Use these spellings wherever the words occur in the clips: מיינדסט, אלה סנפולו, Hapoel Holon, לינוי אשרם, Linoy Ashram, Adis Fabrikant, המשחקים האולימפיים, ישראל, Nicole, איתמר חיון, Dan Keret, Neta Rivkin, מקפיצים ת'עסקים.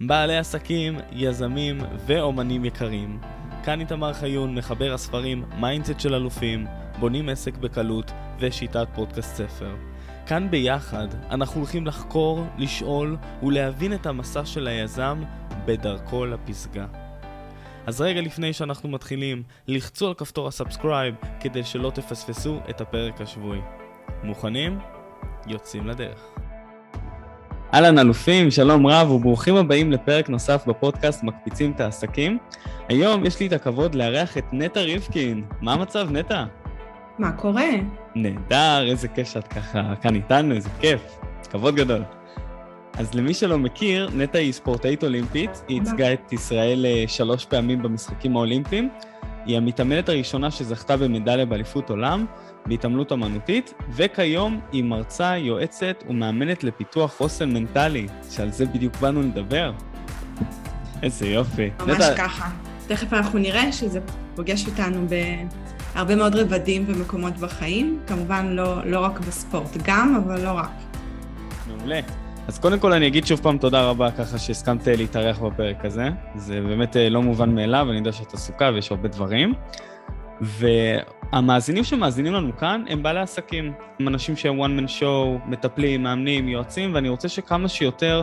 בעלי עסקים, יזמים ואומנים יקרים, כאן איתמר חיון, מחבר הספרים מיינדסט של אלופים, בונים עסק בקלות ושיטת פודקאסט ספר. כאן ביחד אנחנו הולכים לחקור, לשאול ולהבין את המסע של היזם בדרכו לפסגה. אז רגע לפני שאנחנו מתחילים, לחצו על כפתור הסאבסקרייב כדי שלא תפספסו את הפרק השבועי. מוכנים? יוצאים לדרך. אהלן אלופים, שלום רב וברוכים הבאים לפרק נוסף בפודקאסט מקפיצים ת'עסקים. היום יש לי את הכבוד לארח את נטע ריבקין. מה המצב נטע? מה קורה? נהדר, איזה כיף שאת ככה כאן איתנו, איזה כיף, כבוד גדול. אז למי שלא מכיר, נטע היא ספורטאית אולימפית, היא ייצגה את ישראל 3 פעמים במשחקים האולימפיים, היא המתאמנת הראשונה שזכתה במדליה באליפות עולם, בהתעמלות אמנותית, וכיום היא מרצה, יועצת ומאמנת לפיתוח חוסן מנטלי, שעל זה בדיוק באנו לדבר. איזה יופי. ממש נטע... ככה. תכף אנחנו נראה שזה פוגש אותנו בהרבה מאוד רבדים ומקומות בחיים, כמובן לא רק בספורט, גם, אבל לא רק. מעולה. אז קודם כל אני אגיד שוב פעם תודה רבה ככה שהסכמת להתארח בפרק הזה, זה באמת לא מובן מאליו, אני יודע שאת עסוקה ויש הרבה דברים, והמאזינים שמאזינים לנו כאן הם בעלי עסקים, הם אנשים שהם one man show, מטפלים, מאמנים, יועצים, ואני רוצה שכמה שיותר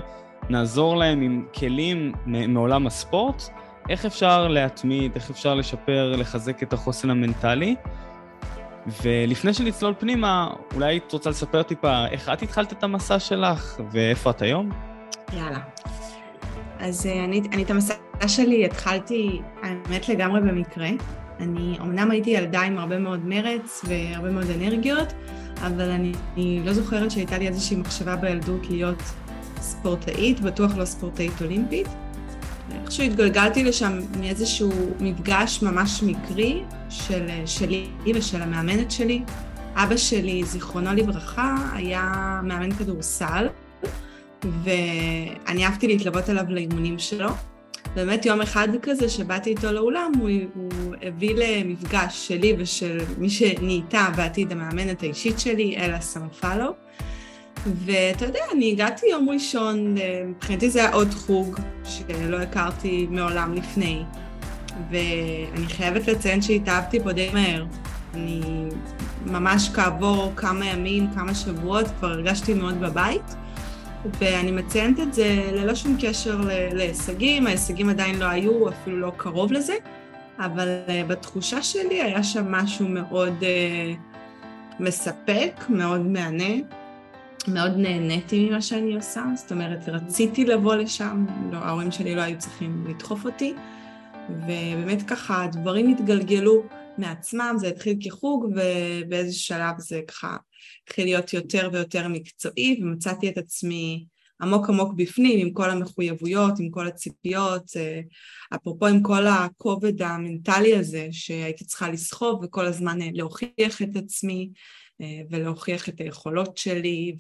נעזור להם עם כלים מעולם הספורט, איך אפשר להתמיד, איך אפשר לשפר, לחזק את החוסן המנטלי, ולפני שנצלול פנימה, אולי את רוצה לספר טיפה איך את התחלת את המסע שלך ואיפה את היום? יאללה. אז אני את המסע שלי התחלתי, האמת לגמרי במקרה. אני אמנם הייתי ילדה עם הרבה מאוד מרץ והרבה מאוד אנרגיות, אבל אני לא זוכרת שהייתה לי איזושהי מחשבה בילדות להיות ספורטאית, בטוח לא ספורטאית אולימפית. איכשהו התגלגלתי לשם מאיזשהו מפגש ממש מקרי שלי ושל המאמנת שלי. אבא שלי, זיכרונו לברכה, היה מאמן כדורסל, ואני אהבתי להתלוות עליו לאימונים שלו. באמת יום אחד כזה שבאתי איתו לאולם, הוא הביא למפגש שלי ושל מי שנהייתה בעתיד המאמנת האישית שלי, אלה סנפולו. ואתה יודע, אני הגעתי יום ראשון, מבחינתי זה היה עוד חוג שלא הכרתי מעולם לפני, ואני חייבת לציין שהתאהבתי בו די מהר. אני ממש כעבור כמה ימים, כמה שבועות, כבר הרגשתי מאוד בבית, ואני מציינת את זה ללא שום קשר להישגים, ההישגים עדיין לא היו, אפילו לא קרוב לזה, אבל בתחושה שלי היה שם משהו מאוד מספק, מאוד מענה, מאוד נהניתי ממה שאני עושה, זאת אומרת, רציתי לבוא לשם, ההורים שלי לא היו צריכים לדחוף אותי, ובאמת ככה, הדברים התגלגלו מעצמם, זה התחיל כחוג, ובאיזה שלב זה ככה, התחיל להיות יותר ויותר מקצועי, ומצאתי את עצמי עמוק עמוק בפנים, עם כל המחויבויות, עם כל הציפיות, אפרופו עם כל הכובד המנטלי הזה, שהייתי צריכה לסחוב, וכל הזמן להוכיח את עצמי, ולהוכיח את היכולות שלי,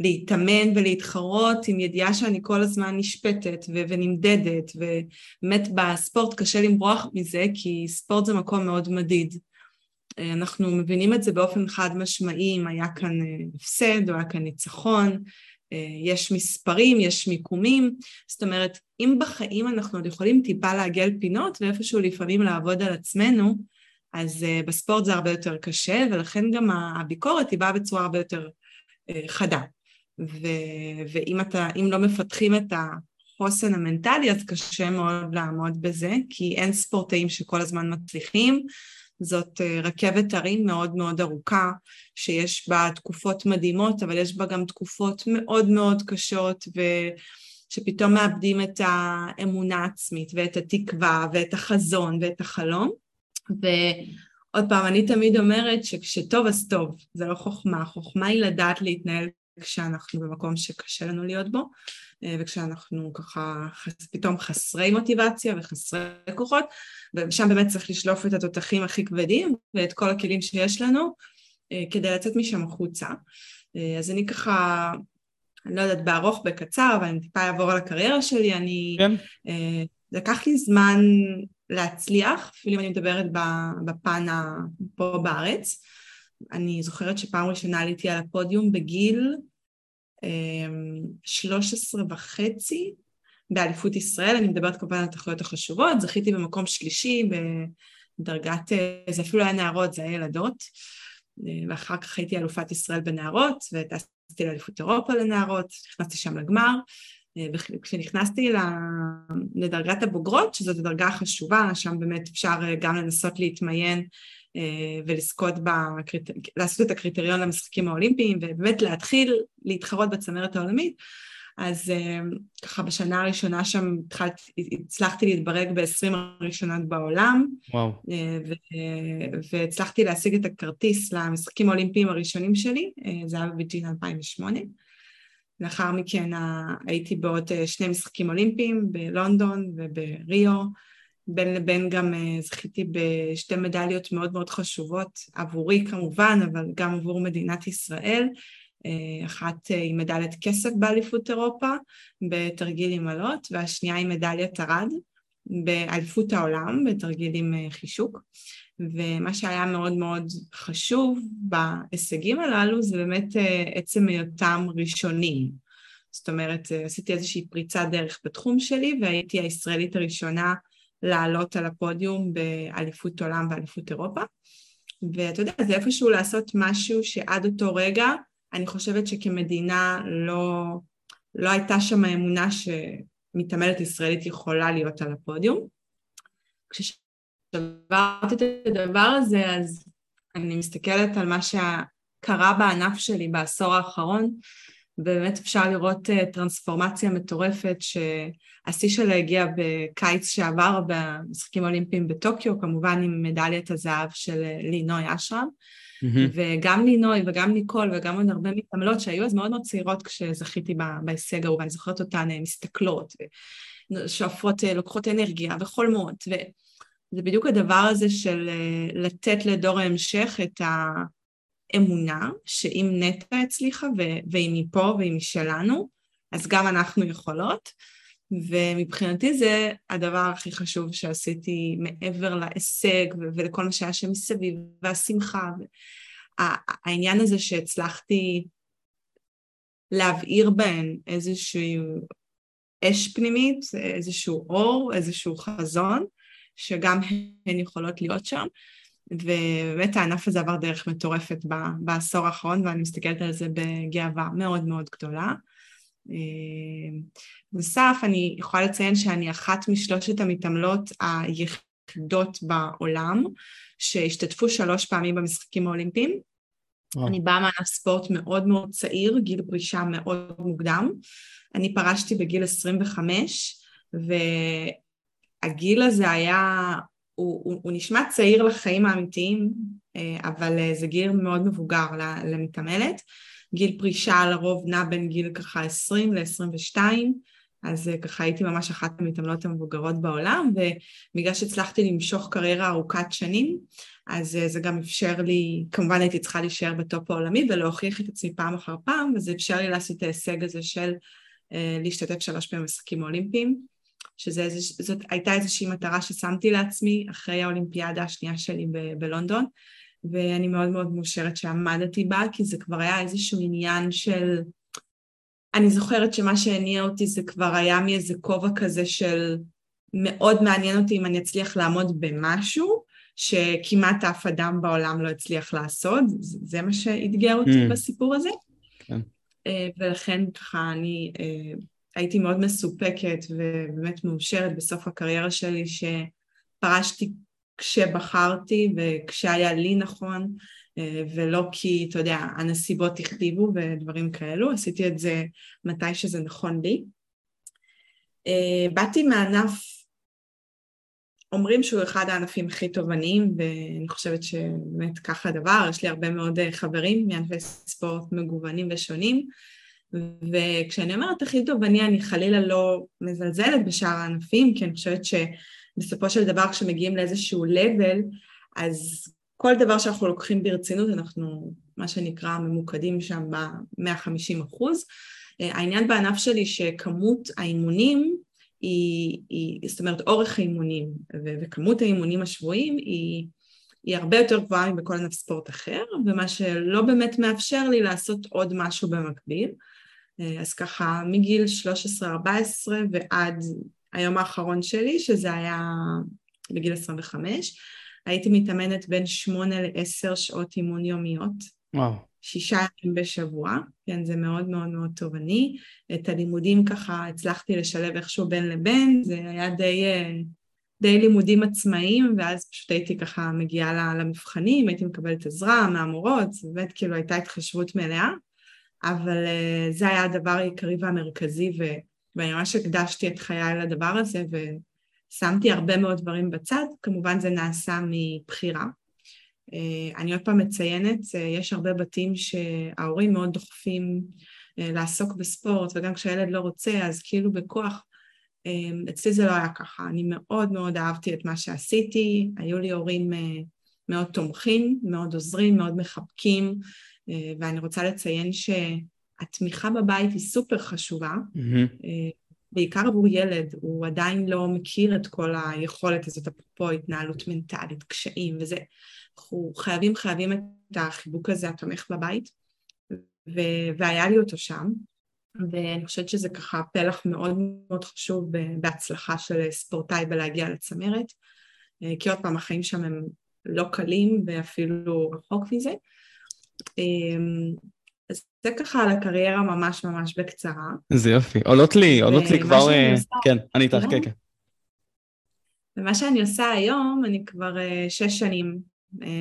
ולהתאמן ולהתחרות עם ידיעה שאני כל הזמן נשפטת ונמדדת, ובאמת בספורט קשה למרוח מזה, כי ספורט זה מקום מאוד מדיד. אנחנו מבינים את זה באופן חד משמעי, אם היה כאן הפסד או היה כאן ניצחון, יש מספרים, יש מיקומים, זאת אומרת, אם בחיים אנחנו עוד יכולים טיפה לעגל פינות, ואיפשהו לפעמים לעבוד על עצמנו, אז בספורט זה הרבה יותר קשה, ולכן גם הביקורת היא באה בצורה הרבה יותר חדה. ואם לא מפתחים את החוסן המנטלי, אז קשה מאוד לעמוד בזה, כי אין ספורטאים שכל הזמן מצליחים, זאת רכבת הרים מאוד מאוד ארוכה, שיש בה תקופות מדהימות, אבל יש בה גם תקופות מאוד מאוד קשות, שפתאום מאבדים את האמונה העצמית, ואת התקווה, ואת החזון, ואת החלום, ועוד פעם, אני תמיד אומרת שכשטוב אז טוב, זה לא חוכמה, חוכמה היא לדעת להתנהל כשאנחנו במקום שקשה לנו להיות בו, וכשאנחנו ככה פתאום חסרי מוטיבציה וחסרי כוחות, ושם באמת צריך לשלוף את התותחים הכי כבדים ואת כל הכלים שיש לנו, כדי לצאת משם החוצה. אז אני ככה, אני לא יודעת, בארוך, בקצר, אבל אני טיפה אעבור על הקריירה שלי, אני... כן. לקח לי זמן להצליח, אפילו אם אני מדברת בפן פה בארץ. אני זוכרת שפעם ראשונה עליתי על הפודיום בגיל 13 וחצי, באליפות ישראל, אני מדברת כמובן על התחרויות החשובות, זכיתי במקום שלישי, בדרגת, זה אפילו היה נערות, זה היה ילדות, ואחר כך הייתי אלופת ישראל בנערות, וטסתי לאליפות אירופה לנערות, נכנסתי שם לגמר, וכשנכנסתי לדרגת הבוגרות, שזאת הדרגה החשובה, שם באמת אפשר גם לנסות להתמיין, ולזכות לעשות את הקריטריון למשחקים האולימפיים, ובאמת להתחיל להתחרות בצמרת העולמית, אז ככה בשנה הראשונה שם הצלחתי להתברג ב-20 הראשונות בעולם, והצלחתי להשיג את הכרטיס למשחקים האולימפיים הראשונים שלי, זה היה בג'ין 2008, לאחר מכן הייתי בעוד שני משחקים אולימפיים, בלונדון ובריו, בין לבין גם זכיתי בשתי מדליות מאוד מאוד חשובות, עבורי כמובן, אבל גם עבור מדינת ישראל, אחת עם מדליית כסף באליפות אירופה, בתרגיל עם עלות, והשנייה עם מדליית ארד, באליפות העולם, בתרגיל עם חישוק, ומה שהיה מאוד מאוד חשוב בהישגים הללו, זה באמת עצם היותם ראשונים. זאת אומרת, עשיתי איזושהי פריצה דרך בתחום שלי, והייתי הישראלית הראשונה לעלות על הפודיום באליפות עולם ואליפות אירופה, ואתה יודע, זה איפשהו לעשות משהו שעד אותו רגע, אני חושבת שכמדינה לא הייתה שם האמונה שמתעמלת ישראלית יכולה להיות על הפודיום. כששברתי את הדבר הזה, אז אני מסתכלת על מה שקרה בענף שלי בעשור האחרון, ובאמת אפשר לראות טרנספורמציה מטורפת שהשיא שלה הגיע בקיץ שעבר במשחקים האולימפיים בטוקיו, כמובן עם מדליית הזהב של לינוי אשרם, וגם לינוי וגם ניקול וגם עוד הרבה מתעמלות שהיו אז מאוד מאוד צעירות כשזכיתי בהישג ההוא, ואני זוכרת אותן מסתכלות ושואפות, לוקחות אנרגיה וחולמות, וזה בדיוק הדבר הזה של לתת לדור ההמשך את האמונה שאם נטע הצליחה ואם היא פה ואם היא שלנו, אז גם אנחנו יכולות, ומבחינתי זה הדבר הכי חשוב שעשיתי מעבר להישג ולכל מה שהיה שם מסביב, והשמחה, העניין הזה שהצלחתי להבעיר בהן איזושהי אש פנימית, איזשהו אור, איזשהו חזון, שגם הן יכולות להיות שם, ובאמת הענף הזה עבר דרך מטורפת בעשור האחרון, ואני מסתכלת על זה בגאווה מאוד מאוד גדולה. נוסף, אני יכולה לציין שאני אחת משלושת המתעמלות היחידות בעולם, שהשתתפו 3 פעמים במשחקים האולימפיים. אני באה מענף ספורט מאוד מאוד צעיר, גיל פרישה מאוד מוקדם. אני פרשתי בגיל 25, והגיל הזה היה, הוא נשמע צעיר לחיים האמיתיים, אבל זה גיל מאוד מבוגר למתעמלת. גיל פרישה לרוב נע בין גיל ככה 20 ל-22, אז ככה הייתי ממש אחת המתעמלות המבוגרות בעולם, ובגלל שהצלחתי למשוך קריירה ארוכת שנים, אז זה גם אפשר לי, כמובן הייתי צריכה להישאר בטופ העולמי, ולהוכיח את עצמי פעם אחר פעם, וזה אפשר לי לעשות את ההישג הזה של להשתתף 3 פעמים במשחקים האולימפיים, שזאת הייתה איזושהי מטרה ששמתי לעצמי, אחרי האולימפיאדה השנייה שלי בלונדון, ואני מאוד מאוד מאושרת שעמדתי בה, כי זה כבר היה איזשהו עניין של, אני זוכרת שמה שהניע אותי זה כבר היה מאיזה כובע כזה של, מאוד מעניין אותי אם אני אצליח לעמוד במשהו, שכמעט אף אדם בעולם לא הצליח לעשות, זה מה שהתגר אותי בסיפור הזה, ולכן ככה אני הייתי מאוד מסופקת, ובאמת מאושרת בסוף הקריירה שלי, שפרשתי כשבחרתי וכשהיה לי נכון, ולא כי, אתה יודע, הנסיבות הכתיבו ודברים כאלו, עשיתי את זה מתי שזה נכון לי. באתי מענף, אומרים שהוא אחד הענפים הכי תובעניים, ואני חושבת שבאמת ככה הדבר, יש לי הרבה מאוד חברים מענפי ספורט מגוונים ושונים, וכשאני אומרת הכי תובעני, אני חלילה לא מזלזלת בשאר הענפים, כי אני חושבת ש בסופו של דבר, כשמגיעים לאיזשהו לבל, אז כל דבר שאנחנו לוקחים ברצינות, אנחנו, מה שנקרא, ממוקדים שם ב-150%. העניין בענף שלי שכמות האימונים, זאת אומרת, אורך האימונים וכמות האימונים השבועיים, היא הרבה יותר גבוהה מבכל ענף ספורט אחר, ומה שלא באמת מאפשר לי לעשות עוד משהו במקביל. אז ככה, מגיל 13-14 ועד היום האחרון שלי, שזה היה בגיל 25, הייתי מתאמנת בין 8-10 שעות אימון יומיות. וואו. 6 ימים בשבוע, כן, זה מאוד מאוד מאוד תובעני. את הלימודים ככה הצלחתי לשלב איכשהו בין לבין, זה היה די לימודים עצמאיים, ואז פשוט הייתי ככה מגיעה למבחנים, הייתי מקבלת עזרה מהמורות, זאת אומרת, כאילו הייתה התחשבות מלאה, אבל זה היה הדבר העיקרי והמרכזי, ואני ממש הקדשתי את חיי לדבר הזה, ושמתי הרבה מאוד דברים בצד, כמובן זה נעשה מבחירה. אני עוד פעם מציינת, יש הרבה בתים שההורים מאוד דוחפים לעסוק בספורט, וגם כשהילד לא רוצה, אז כאילו בכוח, אצלי זה לא היה ככה, אני מאוד מאוד אהבתי את מה שעשיתי, היו לי הורים מאוד תומכים, מאוד עוזרים, מאוד מחבקים, ואני רוצה לציין שהתמיכה בבית היא סופר חשובה, בעיקר עבור ילד, הוא עדיין לא מכיר את כל היכולת הזאת, אפרופו התנהלות מנטלית, קשיים וזה, אנחנו חייבים את החיבוק הזה התומך בבית, והיה לי אותו שם, ואני חושבת שזה ככה פלח מאוד מאוד חשוב בהצלחה של ספורטאי בלהגיע לצמרת, כי עוד פעם החיים שם הם לא קלים ואפילו רחוק מזה, אז זה ככה על הקריירה ממש ממש בקצרה. זה יופי, עולות לי כבר, כן, אני איתך, כן. ומה שאני עושה היום, אני כבר 6 שנים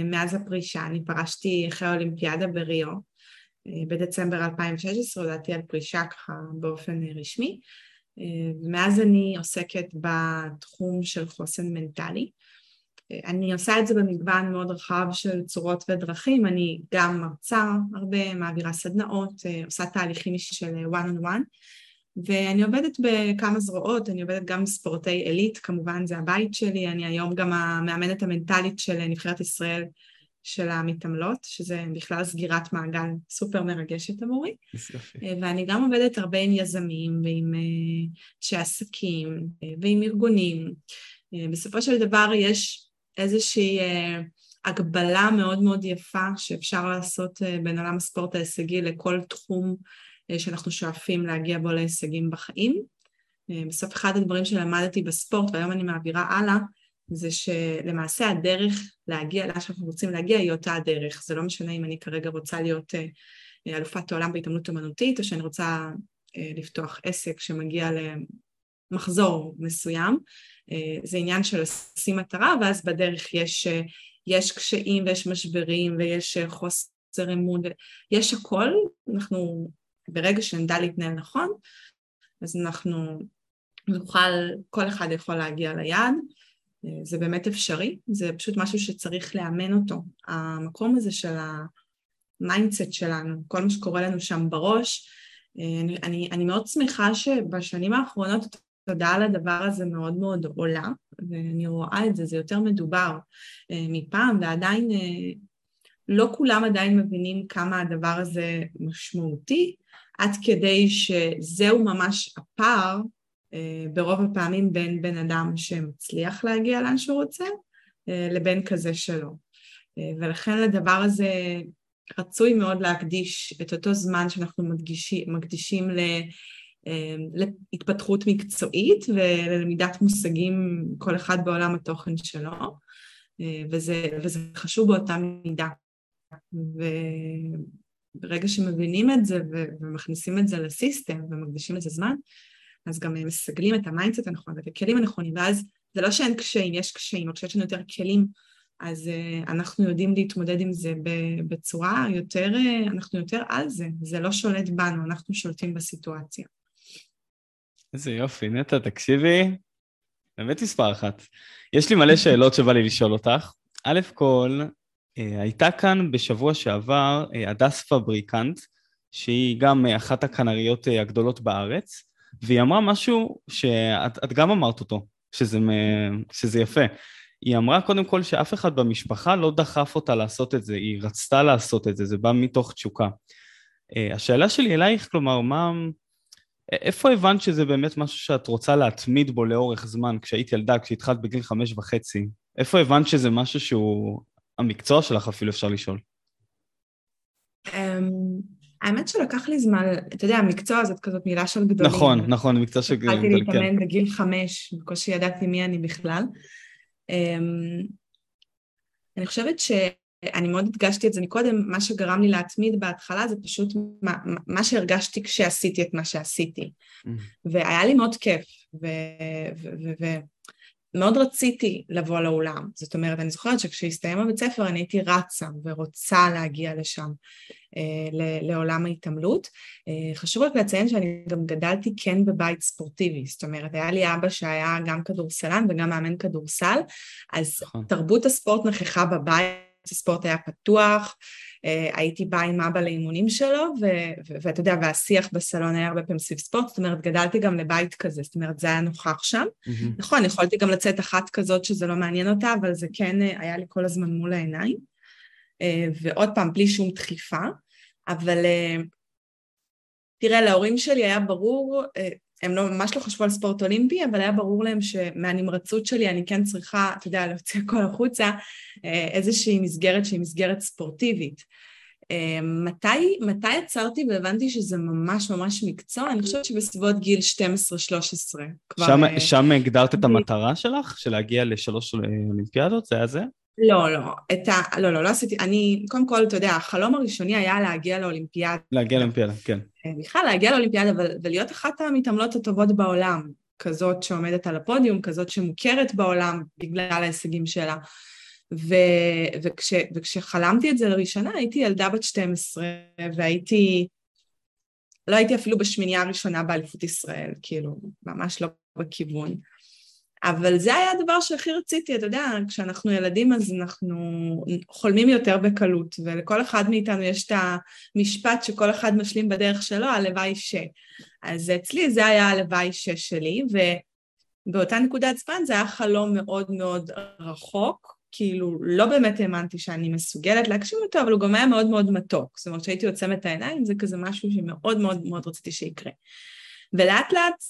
מאז הפרישה, אני פרשתי אחרי האולימפיאדה בריאו, בדצמבר 2016, הודעתי על פרישה ככה באופן רשמי, ומאז אני עוסקת בתחום של חוסן מנטלי, אני עושה את זה במגוון מאוד רחב של צורות ודרכים, אני גם מרצה הרבה, מעבירה סדנאות, עושה תהליכים של one-on-one, ואני עובדת בכמה זרועות, אני עובדת גם בספורטי אלית, כמובן זה הבית שלי, אני היום גם המאמנת המנטלית של נבחרת ישראל של המתעמלות, שזה בכלל סגירת מעגל סופר מרגשת עבורי, ואני גם עובדת הרבה עם יזמים ועם שעסקים ועם ארגונים, בסופו של דבר יש איזושהי הגבלה מאוד מאוד יפה שאפשר לעשות בין עולם הספורט ההישגי לכל תחום שאנחנו שואפים להגיע בו להישגים בחיים. בסוף אחד הדברים שלמדתי בספורט, והיום אני מעבירה הלאה, זה שלמעשה הדרך להגיע, לאן שאנחנו רוצים להגיע היא אותה הדרך. זה לא משנה אם אני כרגע רוצה להיות אלופת העולם בהתעמלות אמנותית, או שאני רוצה לפתוח עסק שמגיע למחזור מסוים. זה עניין של לשים מטרה, ואז בדרך יש קשיים ויש משברים ויש חוסר אמון, יש הכל, אנחנו ברגע שנדע להתנהל נכון, אז אנחנו נוכל, כל אחד יכול להגיע ליעד, זה באמת אפשרי, זה פשוט משהו שצריך לאמן אותו, המקום הזה של המיינדסט שלנו, כל מה שקורה לנו שם בראש, אני מאוד שמחה שבשנים האחרונות, תודה על הדבר הזה מאוד מאוד עולה, ואני רואה את זה, זה יותר מדובר מפעם, ועדיין, לא כולם עדיין מבינים כמה הדבר הזה משמעותי, עד כדי שזהו ממש הפער, ברוב הפעמים בין בן אדם שמצליח להגיע לאן שהוא רוצה, לבין כזה שלו. ולכן לדבר הזה רצוי מאוד להקדיש את אותו זמן שאנחנו מקדישים להתפתחות מקצועית וללמידת מושגים כל אחד בעולם התוכן שלו, וזה חשוב באותה מידה. וברגע שמבינים את זה ומכניסים את זה לסיסטם ומקדישים לזה זמן, אז גם מסגלים את המיינדסט הנכון וכלים הנכונים, ואז זה לא שאין קשיים, יש קשיים, כשיש לנו יותר כלים, אז אנחנו יודעים להתמודד עם זה בצורה יותר, אנחנו יותר על זה, זה לא שולט בנו, אנחנו שולטים בסיטואציה. איזה יופי, נטע, תקשיבי, באמת מספר אחת. יש לי מלא שאלות שבא לי לשאול אותך. א' כל, הייתה כאן בשבוע שעבר אדס פבריקנט, שהיא גם אחת הכנריות הגדולות בארץ, והיא אמרה משהו שאת גם אמרת אותו, שזה יפה. היא אמרה קודם כל שאף אחד במשפחה לא דחף אותה לעשות את זה, היא רצתה לעשות את זה, זה בא מתוך תשוקה. השאלה שלי אלייך, כלומר, איפה הבנת שזה באמת משהו שאת רוצה להתמיד בו לאורך זמן, כשהיית ילדה, כשהתחלת בגיל 5.5, איפה הבנת שזה משהו שהוא המקצוע שלך אפילו אפשר לשאול? האמת שלקח לי זמן, אתה יודע, המקצוע הזאת כזאת מילה של גדולים. נכון, נכון, מקצוע של גדולים. התחלתי להתאמן בגיל 5, בקושי ידעתי מי אני בכלל. אני חושבת שאני מאוד הדגשתי את זה מקודם, מה שגרם לי להתמיד בהתחלה זה פשוט מה שהרגשתי כשעשיתי את מה שעשיתי. והיה לי מאוד כיף, ומאוד רציתי לבוא לאולם. זאת אומרת, אני זוכרת שכשהסתיים הבית ספר אני הייתי רצה ורוצה להגיע לשם, לעולם ההתעמלות. חשוב רק לציין שאני גם גדלתי כן בבית ספורטיבי, זאת אומרת, היה לי אבא שהיה גם כדורסלן וגם מאמן כדורסל, אז תרבות הספורט נכחה בבית, הספורט היה פתוח, הייתי באה עם אבא לאימונים שלו, ואתה יודע, והשיח בסלון היה הרבה פעמים סביב ספורט, זאת אומרת, גדלתי גם לבית כזה, זאת אומרת, זה היה נוכח שם. נכון, יכולתי גם לצאת אחת כזאת שזה לא מעניין אותה, אבל זה כן היה לי כל הזמן מול העיניים, ועוד פעם, בלי שום דחיפה, אבל תראה, להורים שלי היה ברור, הם ממש לא חשבו על ספורט אולימפי, אבל היה ברור להם שמהנמרצות שלי אני כן צריכה, אתה יודע, להוציא כל החוצה, איזושהי מסגרת שהיא מסגרת ספורטיבית. מתי עצרתי והבנתי שזה ממש ממש מקצוע? אני חושבת שבסביבות גיל 12-13. שם הגדרת את המטרה שלך, של להגיע לשלוש אולימפיאדות, זה היה זה? לא עשיתי, אני, קודם כל, אתה יודע, החלום הראשוני היה להגיע לאולימפיאדה. להגיע לאולימפיאדה, כן. בכלל, להגיע לאולימפיאדה, ולהיות אחת המתעמלות הטובות בעולם, כזאת שעומדת על הפודיום, כזאת שמוכרת בעולם בגלל ההישגים שלה. וכשחלמתי את זה לראשונה, הייתי ילדה בת 12, לא הייתי אפילו בשמינייה הראשונה באליפות ישראל, כאילו, ממש לא בכיוון. אבל זה היה הדבר שהכי רציתי, אתה יודע, כשאנחנו ילדים אז אנחנו חולמים יותר בקלות, ולכל אחד מאיתנו יש את המשפט שכל אחד משלים בדרך שלו, הלוואי ש. אז אצלי זה היה הלוואי ש שלי, ובאותה נקודת זמן זה היה חלום מאוד מאוד רחוק, כאילו לא באמת האמנתי שאני מסוגלת להגשים אותו, אבל הוא גם היה מאוד מאוד מתוק, זאת אומרת שהייתי עוצמת העיניים, זה כזה משהו שמאוד מאוד מאוד רציתי שיקרה. ולאט לאט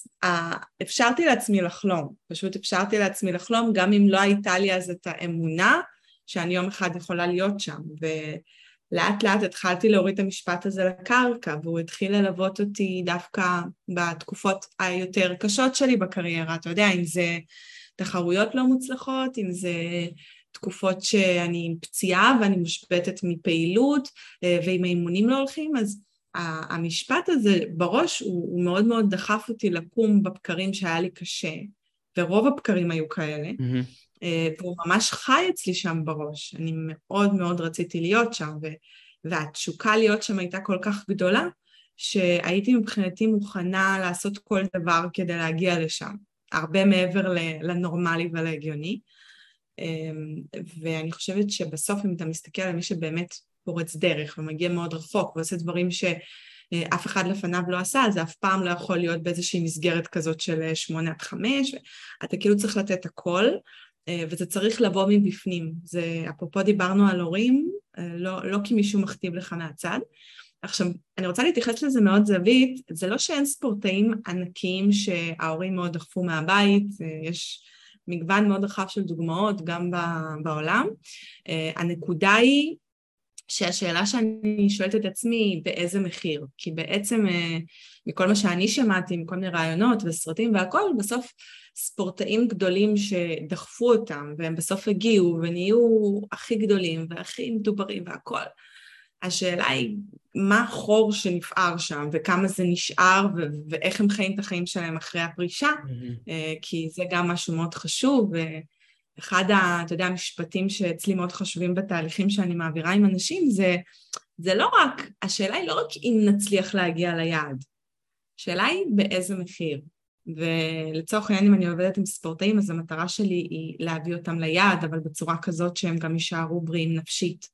אפשרתי לעצמי לחלום, פשוט אפשרתי לעצמי לחלום, גם אם לא הייתה לי אז את האמונה, שאני יום אחד יכולה להיות שם, ולאט לאט התחלתי להוריד את המשפט הזה לקרקע, והוא התחיל ללוות אותי דווקא בתקופות היותר קשות שלי בקריירה, אתה יודע, אם זה תחרויות לא מוצלחות, אם זה תקופות שאני עם פציעה, ואני משבטת מפעילות, ואם האימונים לא הולכים, אז המשפט הזה בראש הוא מאוד מאוד דחף אותי לקום בבקרים שהיה לי קשה, ורוב הבקרים היו כאלה, והוא ממש חי אצלי שם בראש, אני מאוד מאוד רציתי להיות שם, והתשוקה להיות שם הייתה כל כך גדולה, שהייתי מבחינתי מוכנה לעשות כל דבר כדי להגיע לשם, הרבה מעבר לנורמלי ולהגיוני, ואני חושבת שבסוף אם אתה מסתכל על מי שבאמת פורץ דרך ומגיע מאוד רחוק ועושה דברים שאף אחד לפניו לא עשה, אז אף פעם לא יכול להיות באיזושהי מסגרת כזאת של 8-5, אתה כאילו צריך לתת הכל, וזה צריך לבוא מבפנים. זה, אפרופו דיברנו על הורים, לא כי מישהו מכתיב לך מהצד. עכשיו, אני רוצה להתייחס לזה מאוד זווית, זה לא שאין ספורטאים ענקיים שההורים מאוד דחפו מהבית, יש מגוון מאוד רחב של דוגמאות גם בעולם. הנקודה היא, שהשאלה שאני שואלת את עצמי, באיזה מחיר? כי בעצם, מכל מה שאני שמעתי, מכל מיני רעיונות וסרטים והכל, בסוף ספורטאים גדולים שדחפו אותם, והם בסוף הגיעו ונהיו הכי גדולים והכי מדוברים והכל. השאלה היא, מה החור שנפער שם, וכמה זה נשאר, ואיך הם חיים את החיים שלהם אחרי הפרישה? כי זה גם משהו מאוד חשוב, אחד, אתה יודע, המשפטים שאצלי מאוד חשובים בתהליכים שאני מעבירה עם אנשים, זה לא רק, השאלה היא לא רק אם נצליח להגיע ליעד, השאלה היא באיזה מחיר. ולצורך העניין, אם אני עובדת עם ספורטאים, אז המטרה שלי היא להביא אותם ליעד, אבל בצורה כזאת שהם גם יישארו בריאים נפשית.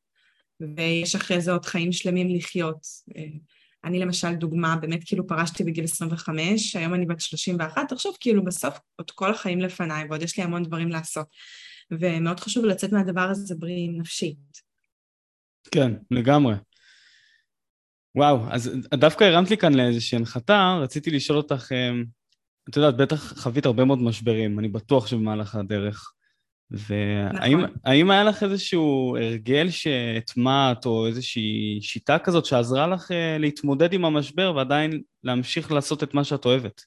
ויש אחרי זה עוד חיים שלמים לחיות. אני למשל דוגמה, באמת כאילו פרשתי בגיל 25, היום אני בת 31, תחשוב כאילו בסוף עוד כל החיים לפניי, ועוד יש לי המון דברים לעשות, ומאוד חשוב לצאת מהדבר הזה בריאים נפשית. כן, לגמרי. וואו, אז דווקא הרמת לי כאן לאיזושהי הנחתה, רציתי לשאול אותך, את יודעת, בטח חווית הרבה מאוד משברים, אני בטוח שבמהלך הדרך, והאם היה לך איזשהו הרגל שהתמעת או איזושהי שיטה כזאת שעזרה לך להתמודד עם המשבר ועדיין להמשיך לעשות את מה שאת אוהבת?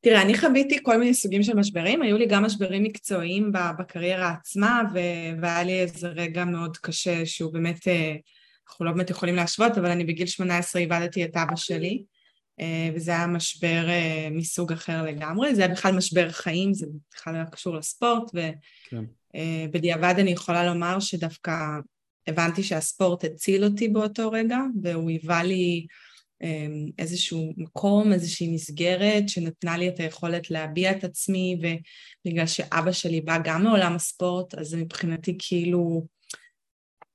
תראה, אני חוויתי כל מיני סוגים של משברים, היו לי גם משברים מקצועיים בקריירה עצמה, והיה לי איזה רגע מאוד קשה שהוא באמת, אנחנו לא באמת יכולים להשוות, אבל אני בגיל 18 איבדתי את אבא שלי, וזה היה משבר מסוג אחר לגמרי, זה היה בכלל משבר חיים, זה בכלל היה קשור לספורט, ובדיעבד אני יכולה לומר שדווקא הבנתי שהספורט הציל אותי באותו רגע, והוא היווה לי איזשהו מקום, איזושהי מסגרת שנתנה לי את היכולת להביע את עצמי, ובגלל שאבא שלי בא גם מעולם הספורט, אז מבחינתי כאילו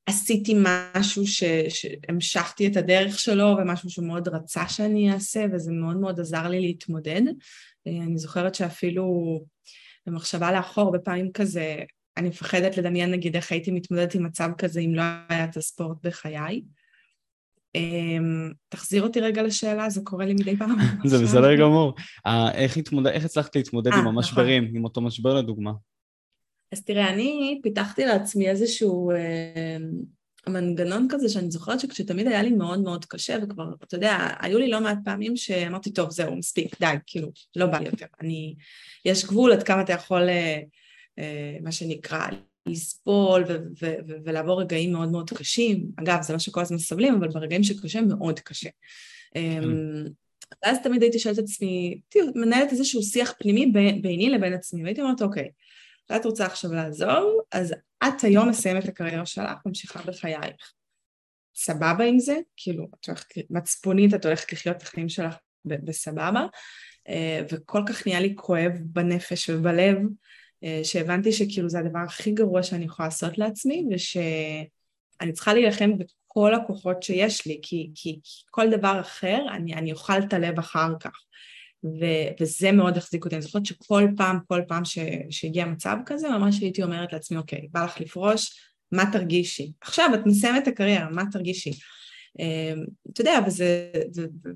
עשיתי משהו שהמשכתי את הדרך שלו, ומשהו שמאוד רצה שאני אעשה, וזה מאוד מאוד עזר לי להתמודד. אני זוכרת שאפילו במחשבה לאחור, בפעמים כזה, אני מפחדת לדמיין נגיד איך הייתי מתמודדת עם מצב כזה, אם לא היה את הספורט בחיי. תחזיר אותי רגע לשאלה, זה קורה לי מדי פעם. זה בסדר גמור. איך הצלחת להתמודד עם המשברים, עם אותו משבר לדוגמה? אז תראה, אני פיתחתי לעצמי איזשהו מנגנון כזה, שאני זוכרת שכשתמיד היה לי מאוד מאוד קשה, וכבר, אתה יודע, היו לי לא מעט פעמים שאמרתי, טוב, זהו, מספיק, די, כאילו, לא בא לי יותר. יש גבול עד כמה אתה יכול, מה שנקרא, לסבול ולעבור רגעים מאוד מאוד קשים. אגב, זה לא שכל הזמן סבלים, אבל ברגעים שקשה מאוד קשה. אז תמיד הייתי שואלת את עצמי, מנהלת איזשהו שיח פנימי ביני לבין עצמי, והייתי אומרת, אוקיי, את רוצה עכשיו לעזוב, אז את היום מסיים את הקריירה שלך, ממשיכה בחייך. סבבה עם זה, כאילו, את הולכת, מצפונית, את הולכת לחיות את החיים שלך בסבבה, וכל כך נהיה לי כואב בנפש ובלב, שהבנתי שכאילו זה הדבר הכי גרוע שאני יכולה לעשות לעצמי, ושאני צריכה להילחם בכל הכוחות שיש לי, כי כל דבר אחר אני אוכל את הלב אחר כך. וזה מאוד החזיק אותי. אני זוכרת שכל פעם שהגיע מצב כזה, ממש הייתי אומרת לעצמי, אוקיי, בא לך לפרוש, מה תרגישי? עכשיו, את מסיימת את הקריירה, מה תרגישי? אתה יודע,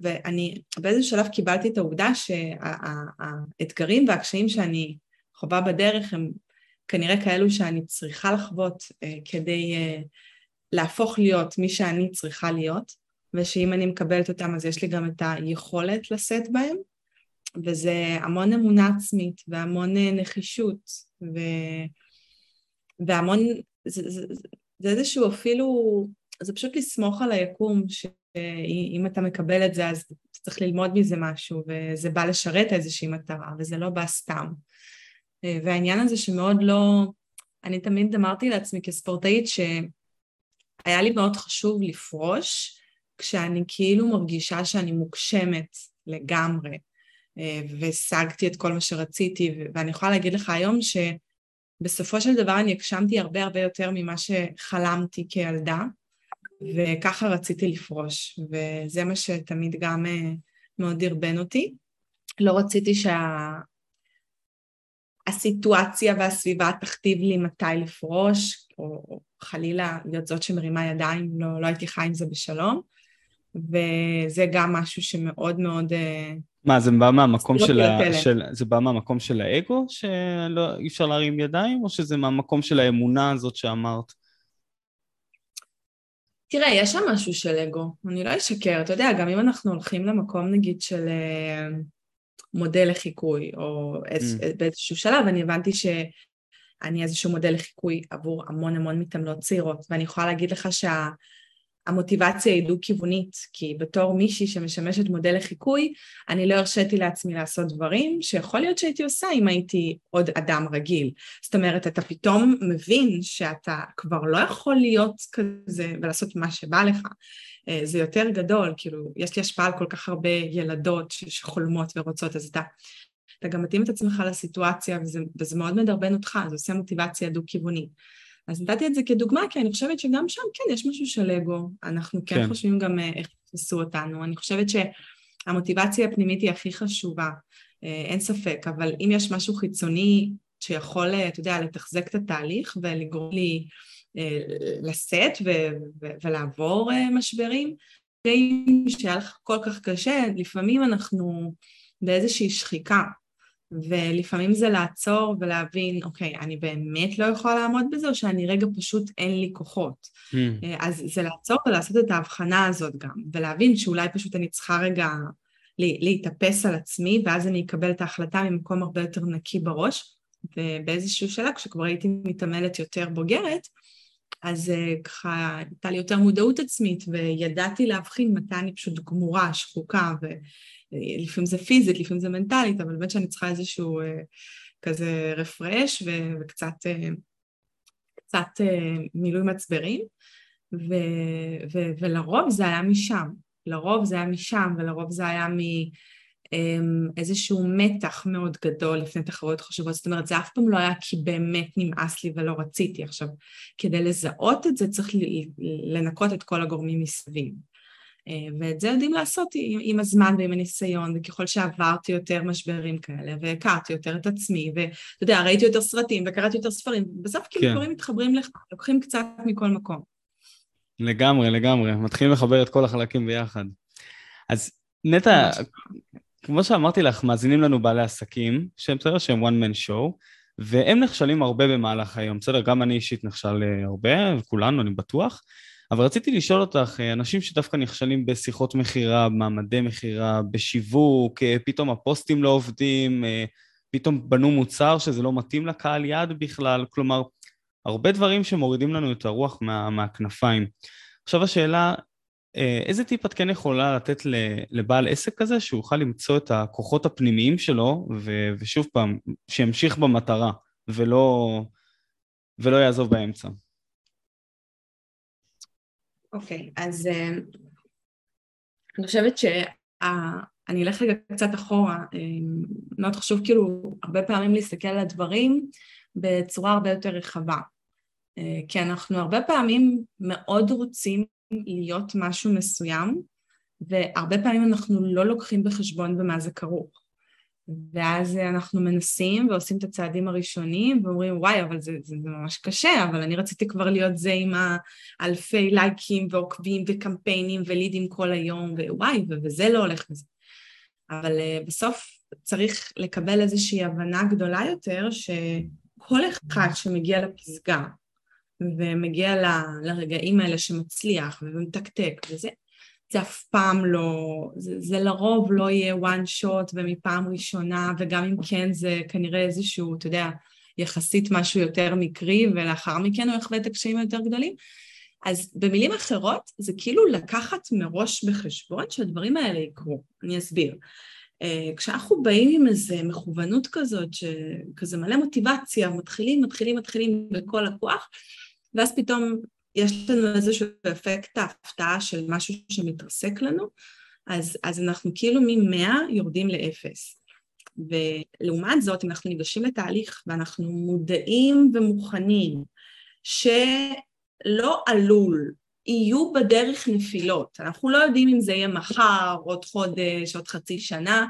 ואני באיזשהו שלב קיבלתי את העובדה שהאתגרים והקשיים שאני חובה בדרך, הם כנראה כאלו שאני צריכה לחוות כדי להפוך להיות מי שאני צריכה להיות, ושאם אני מקבלת אותם, אז יש לי גם את היכולת לשאת בהם, וזה המון אמונה עצמית, והמון נחישות, והמון, זה איזשהו אפילו, זה פשוט לסמוך על היקום, שאם אתה מקבל את זה, אז אתה צריך ללמוד מזה משהו, וזה בא לשרת איזושהי מטרה, וזה לא בא סתם. והעניין הזה שמאוד לא, אני תמיד אמרתי לעצמי כספורטאית, שהיה לי מאוד חשוב לפרוש, כשאני כאילו מרגישה שאני מוגשמת לגמרי, ושגתי את כל מה שרציתי, ואני יכולה להגיד לך היום שבסופו של דבר אני הגשמתי הרבה הרבה יותר ממה שחלמתי כילדה, וככה רציתי לפרוש, וזה מה שתמיד גם מאוד הרבן אותי. לא רציתי שהסיטואציה והסביבה תכתיב לי מתי לפרוש, או חלילה להיות זאת שמרימה ידיים, לא הייתי חי עם זה בשלום, וזה גם משהו שמאוד מאוד... מה, זה בא מהמקום של האגו, שלא אפשר להרים ידיים, או שזה מהמקום של האמונה הזאת שאמרת? תראה, יש שם משהו של אגו, אני לא אשקר, אתה יודע, גם אם אנחנו הולכים למקום, נגיד, של מודל לחיקוי, או באיזשהו שלב, אני הבנתי שאני איזשהו מודל לחיקוי עבור המון המון מתאמנות צעירות, ואני יכולה להגיד לך המוטיבציה היא דו-כיוונית, כי בתור מישהי שמשמשת מודל לחיקוי, אני לא הרשיתי לעצמי לעשות דברים שיכול להיות שהייתי עושה אם הייתי עוד אדם רגיל. זאת אומרת, אתה פתאום מבין שאתה כבר לא יכול להיות כזה ולעשות מה שבא לך. זה יותר גדול, כאילו, יש לי השפעה על כל כך הרבה ילדות שחולמות ורוצות, אז אתה גם מתאים את עצמך לסיטואציה, וזה מאוד מדרבן אותך, זה עושה מוטיבציה דו-כיוונית. אז נתתי את זה כדוגמה, כי אני חושבת שגם שם כן יש משהו של אגו, אנחנו כן חושבים גם איך תפסו אותנו, אני חושבת שהמוטיבציה הפנימית היא הכי חשובה, אין ספק, אבל אם יש משהו חיצוני שיכול, אתה יודע, לתחזק את התהליך ולגרום לי לשאת ולעבור משברים, שהיה לך כל כך קשה, לפעמים אנחנו באיזושהי שחיקה, ולפעמים זה לעצור ולהבין, אוקיי, אני באמת לא יכולה לעמוד בזה, או שאני רגע פשוט אין לי כוחות. אז זה לעצור ולעשות את ההבחנה הזאת גם, ולהבין שאולי פשוט אני צריכה רגע להתאפס על עצמי, ואז אני אקבל את ההחלטה ממקום הרבה יותר נקי בראש, ובאיזשהו שלב, כשכבר הייתי מתעמלת יותר בוגרת, אז ככה הייתה לי יותר מודעות עצמית, וידעתי להבחין מתי אני פשוט גמורה, שחוקה, ולפעמים זה פיזית, לפעמים זה מנטלית, אבל באמת שאני צריכה איזשהו כזה רפרש, וקצת מילוי מצברים, ולרוב זה היה משם, ולרוב זה היה איזשהו מתח מאוד גדול לפני תחרויות חשובות, זאת אומרת, זה אף פעם לא היה כי באמת נמאס לי ולא רציתי. עכשיו, כדי לזהות את זה צריך לנקות את כל הגורמים מסביב, ואת זה יודעים לעשות עם הזמן ועם הניסיון, וככל שעברתי יותר משברים כאלה, והכרתי יותר את עצמי, ואתה יודע, ראיתי יותר סרטים וקראתי יותר ספרים, בסוף כאילו דברים מתחברים לך, לוקחים קצת מכל מקום. לגמרי, לגמרי, מתחילים לחבר את כל החלקים ביחד. אז נטע, כמו שאמרתי לך, מאזינים לנו בעלי עסקים, שהם בסדר שהם one man show, והם נכשלים הרבה במהלך היום, בסדר, גם אני אישית נכשל הרבה, וכולנו, אני בטוח, אבל רציתי לשאול אותך, אנשים שדווקא נכשלים בשיחות מחירה, מעמדי מחירה, בשיווק, פתאום הפוסטים לא עובדים, פתאום בנו מוצר שזה לא מתאים לקהל יעד בכלל, כלומר, הרבה דברים שמורידים לנו את הרוח מהכנפיים. עכשיו השאלה, איזה טיפ את כן יכולה לתת לבעל עסק כזה, שהוא יוכל למצוא את הכוחות הפנימיים שלו, ושוב פעם, שימשיך במטרה, ולא יעזוב באמצע? אוקיי, אז אני חושבת אני אלך רגע קצת אחורה, מאוד חשוב כאילו הרבה פעמים להסתכל על הדברים, בצורה הרבה יותר רחבה, כי אנחנו הרבה פעמים מאוד רוצים להיות משהו מסוים, והרבה פעמים אנחנו לא לוקחים בחשבון במה זה כרוך, ואז אנחנו מנסים ועושים את הצעדים הראשונים, ואומרים וואי אבל זה ממש קשה, אבל אני רציתי כבר להיות זה עם אלפי לייקים ועוקבים וקמפיינים ולידים כל היום, ווואי וזה לא הולך לזה, אבל בסוף צריך לקבל איזושהי הבנה גדולה יותר, ש כל אחד שמגיע לפסגה, ומגיע לרגעים האלה שמצליח, ומתקתק, וזה אף פעם לא, זה לרוב לא יהיה one shot, ומפעם ראשונה, וגם אם כן זה כנראה איזשהו, אתה יודע, יחסית משהו יותר מקרי, ולאחר מכן הוא יחווה את הקשיים יותר גדולים. אז במילים אחרות, זה כאילו לקחת מראש בחשבון, שהדברים האלה יקרו, אני אסביר. כשאנחנו באים עם איזה מכוונות כזאת, שכזה מלא מוטיבציה, מתחילים בכל הכוח, ואז פתאום יש לנו איזשהו אפקט ההפתעה של משהו שמתרסק לנו, אז אנחנו כאילו מ-100 יורדים ל-0. ולעומת זאת, אם אנחנו ניגשים לתהליך, ואנחנו מודעים ומוכנים, שלא עלול, יהיו בדרך נפילות, אנחנו לא יודעים אם זה יהיה מחר, עוד חודש, עוד חצי שנה,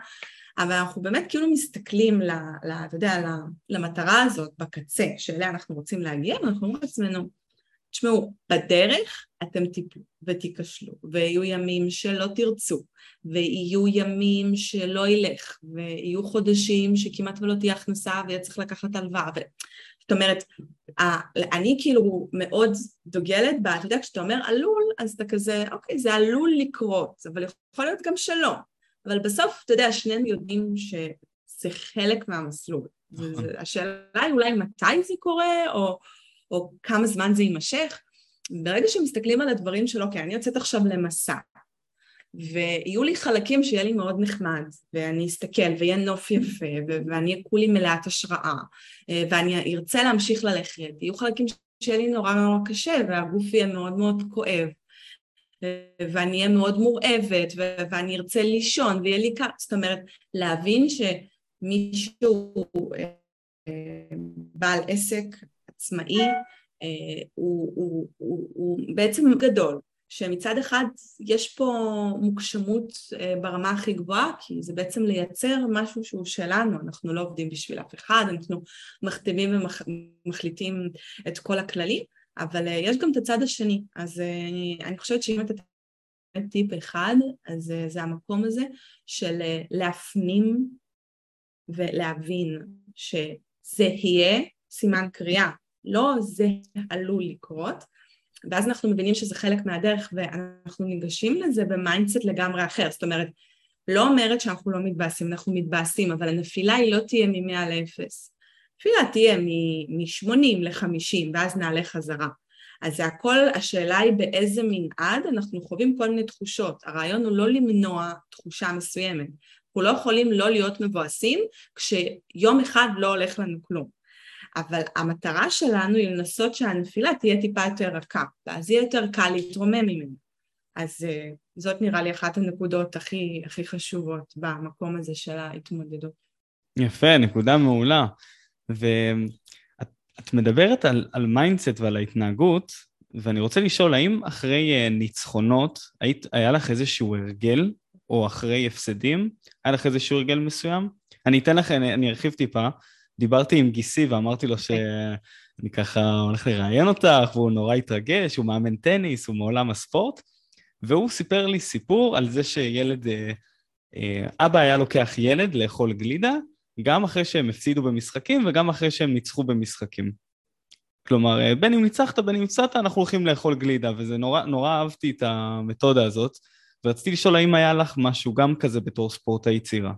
אבל אנחנו באמת כאילו מסתכלים אתה יודע, למטרה הזאת בקצה, שאליה אנחנו רוצים להגיע, ואנחנו אומרים לעצמנו, תשמעו, בדרך אתם תיפלו ותיכשלו, ויהיו ימים שלא תרצו, ויהיו ימים שלא ילך, ויהיו חודשים שכמעט ולא תהיה הכנסה, ויהיה צריך לקחת הלוואה, זאת אומרת, אני כאילו מאוד דוגלת בה, אתה יודע, כשאתה אומר עלול, אז אתה כזה, אוקיי, זה עלול לקרות, אבל יכול להיות גם שלא. אבל בסוף, אתה יודע, שנינו יודעים שזה חלק מהמסלול. השאלה היא אולי מתי זה קורה, או כמה זמן זה יימשך. ברגע שמסתכלים על הדברים של, אוקיי, אני יוצאת עכשיו למסע, ויהיו לי חלקים שיהיה לי מאוד נחמד, ואני אסתכל, ויהיה נוף יפה, ואני אקול לי מלאת השראה, ואני ארצה להמשיך ללכת, יהיו חלקים שיהיה לי נורא נורא קשה, והגוף יהיה מאוד מאוד כואב, ואני אהיה מאוד מורעבת, ואני ארצה לישון, ויהיה לי כך, זאת אומרת, להבין שמישהו בעל עסק עצמאי, הוא בעצם גדול, שמצד אחד יש פה מוגשמות ברמה הכי גבוהה, כי זה בעצם לייצר משהו שהוא שלנו, אנחנו לא עובדים בשביל אף אחד, אנחנו מכתיבים ומחליטים את כל הכללים, אבל יש גם את הצד השני, אז אני חושבת שאם אתה תתן טיפ אחד, אז זה המקום הזה של להפנים ולהבין שזה יהיה סימן קריאה, לא זה עלול לקרות, ואז אנחנו מבינים שזה חלק מהדרך, ואנחנו ניגשים לזה במיינדסט לגמרי אחר, זאת אומרת, לא אומרת שאנחנו לא מתבאסים, אנחנו מתבאסים, אבל הנפילה היא לא תהיה מ-100 ל-0, נפילה תהיה מ-80 ל-50, ואז נעלה חזרה. אז זה הכל, השאלה היא באיזה מנעד, אנחנו חווים כל מיני תחושות, הרעיון הוא לא למנוע תחושה מסוימת, אנחנו לא יכולים לא להיות מבואסים, כשיום אחד לא הולך לנו כלום. אבל המטרה שלנו היא לנסות שהנפילה תהיה טיפה יותר רכה, ואז יהיה יותר קל להתרומם ממנו. אז זאת נראה לי אחת הנקודות הכי חשובות במקום הזה של ההתמודדות. יפה, נקודה מעולה. ואת מדברת על מיינדסט ועל ההתנהגות, ואני רוצה לשאול, האם אחרי ניצחונות, היה לך איזשהו הרגל, או אחרי הפסדים, היה לך איזשהו הרגל מסוים? אני אתן לך, אני ארחיב טיפה, דיברתי עם גיסי ואמרתי לו שאני ככה הולך לראיין אותך, והוא נורא התרגש, הוא מאמן טניס, הוא מעולם הספורט, והוא סיפר לי סיפור על זה שילד, אבא היה לוקח ילד לאכול גלידה, גם אחרי שהם הפסידו במשחקים וגם אחרי שהם ניצחו במשחקים. כלומר, בין אם ניצחת, בין אם הפסדת, אנחנו הולכים לאכול גלידה, וזה נורא אהבתי את המתודה הזאת, ורציתי לשאול האם היה לך משהו גם כזה בתור ספורטאי צעירה.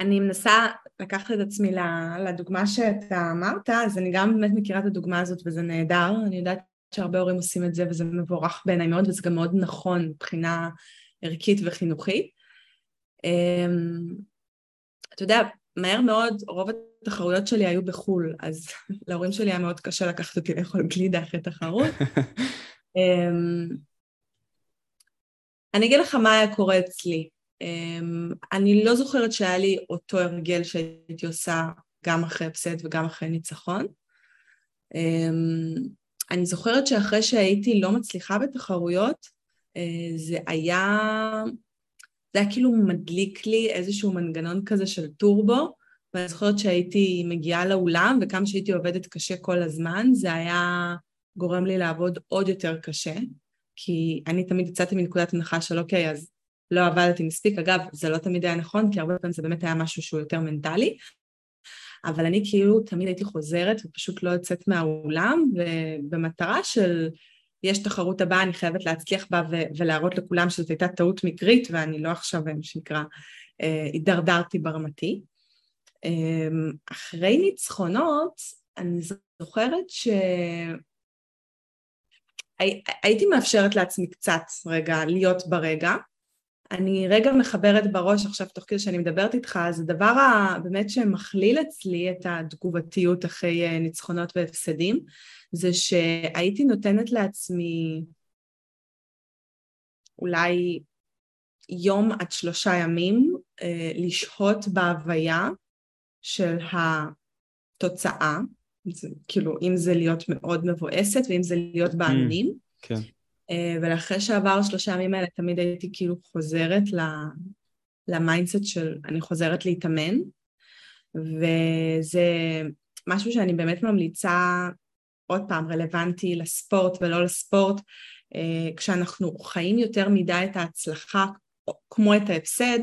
אני מנסה לקחת את עצמי לדוגמה שאתה אמרת, אז אני גם באמת מכירה את הדוגמה הזאת, וזה נהדר, אני יודעת שהרבה הורים עושים את זה, וזה מבורך בעיניי מאוד, וזה גם מאוד נכון, מבחינה ערכית וחינוכית. אתה יודע, מהר מאוד, רוב התחרויות שלי היו בחול, אז להורים שלי היה מאוד קשה לקחת אותי לאכול גלידה אחרי תחרות. אני אגיד לך מה היה קורה אצלי. אני לא זוכרת שהיה לי אותו הרגל שהייתי עושה גם אחרי הפסד וגם אחרי ניצחון. אני זוכרת שאחרי שהייתי לא מצליחה בתחרויות, זה היה כאילו מדליק לי איזשהו מנגנון כזה של טורבו, ואני זוכרת שהייתי מגיעה לאולם, וכמה שהייתי עובדת קשה כל הזמן, זה היה גורם לי לעבוד עוד יותר קשה, כי אני תמיד יצאתי מנקודת הנחה של אוקיי, אז לא עבדתי מספיק, אגב, זה לא תמיד היה נכון, כי הרבה פעמים זה באמת היה משהו שהוא יותר מנטלי, אבל אני כאילו תמיד הייתי חוזרת ופשוט לא יוצאת מהאולם, ובמטרה של יש תחרות הבאה, אני חייבת להצליח בה ולהראות לכולם שזאת הייתה טעות מקרית, ואני לא עכשיו, שנקרא, הידרדרתי ברמתי. אחרי ניצחונות, אני זוכרת הייתי מאפשרת לעצמי קצת רגע, להיות ברגע, אני רגע מחברת בראש עכשיו תוך כדי שאני מדברת איתך, אז הדבר באמת שמכליל אצלי את התגובתיות אחרי ניצחונות והפסדים, זה שהייתי נותנת לעצמי אולי יום עד 3 ימים לשהות בהוויה של התוצאה, כאילו אם זה להיות מאוד מבואסת ואם זה להיות בעננים. כן. ולאחרי שעבר 3 ימים האלה, תמיד הייתי כאילו חוזרת למיינדסט של אני חוזרת להתאמן, וזה משהו שאני באמת ממליצה, עוד פעם, רלוונטי לספורט ולא לספורט, כשאנחנו חיים יותר מדי את ההצלחה, כמו את ההפסד,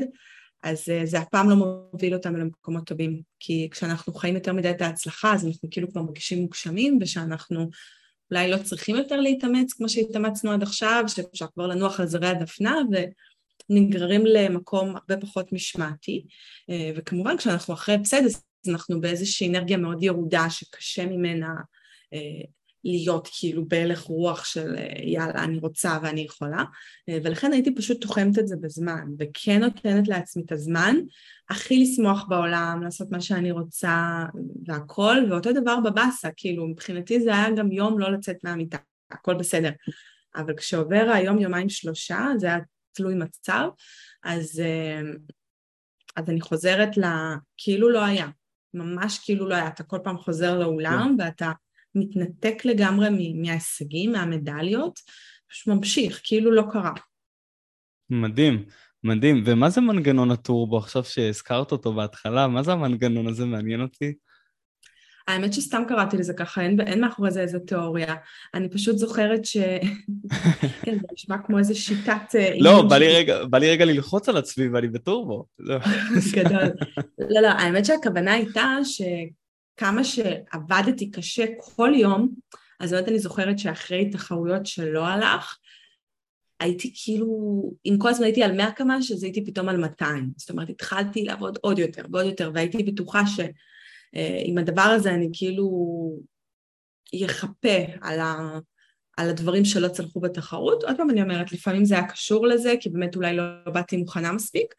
אז זה אף פעם לא מוביל אותנו למקומות טובים, כי כשאנחנו חיים יותר מדי את ההצלחה, אז אנחנו כאילו כבר מרגישים מוגשמים, ושאנחנו אולי לא צריכים יותר להתאמץ, כמו שהתאמצנו עד עכשיו, שאפשר כבר לנוח על זרי הדפנה, ונגררים למקום הרבה פחות משמעתי, וכמובן כשאנחנו אחרי הפסד, אז אנחנו באיזושהי אנרגיה מאוד ירודה, שקשה ממנה להיות כאילו בהלך רוח של יאללה, אני רוצה ואני יכולה, ולכן הייתי פשוט תוחמת את זה בזמן, וכן נותנת לעצמי את הזמן, הכי לשמוח בעולם, לעשות מה שאני רוצה והכל, ואותו דבר בבאסה, כאילו מבחינתי זה היה גם יום לא לצאת מהמיטה, הכל בסדר, אבל כשעובר היום 2-3 ימים, זה היה תלוי מצב, אז אני חוזרת כאילו לא היה, ממש כאילו לא היה, אתה כל פעם חוזר לאולם ואתה מתנתק לגמרי מההישגים, מהמדליות, פשוט ממשיך, כאילו לא קרה. מדהים, מדהים. ומה זה מנגנון הטורבו? עכשיו שהזכרת אותו בהתחלה, מה זה המנגנון הזה? מעניין אותי? האמת שסתם קראתי לזה ככה, אין מאחורי זה איזו תיאוריה, אני פשוט זוכרת ש... כן, זה נשמע כמו איזו שיטת... לא, בא לי רגע ללחוץ על עצמי, ואני בטורבו. גדול. לא, לא, האמת שהכוונה הייתה שכמה שעבדתי קשה כל יום, אז באמת אני זוכרת שאחרי תחרויות שלא הלך, הייתי כאילו, אם כל הזמן הייתי על 100 כמה, שזה הייתי פתאום על 200. זאת אומרת, התחלתי לעבוד עוד יותר ועוד יותר, והייתי בטוחה שעם הדבר הזה אני כאילו יחפה על הדברים שלא צלחו בתחרות. עוד פעם אני אומרת, לפעמים זה היה קשור לזה, כי באמת אולי לא באתי מוכנה מספיק,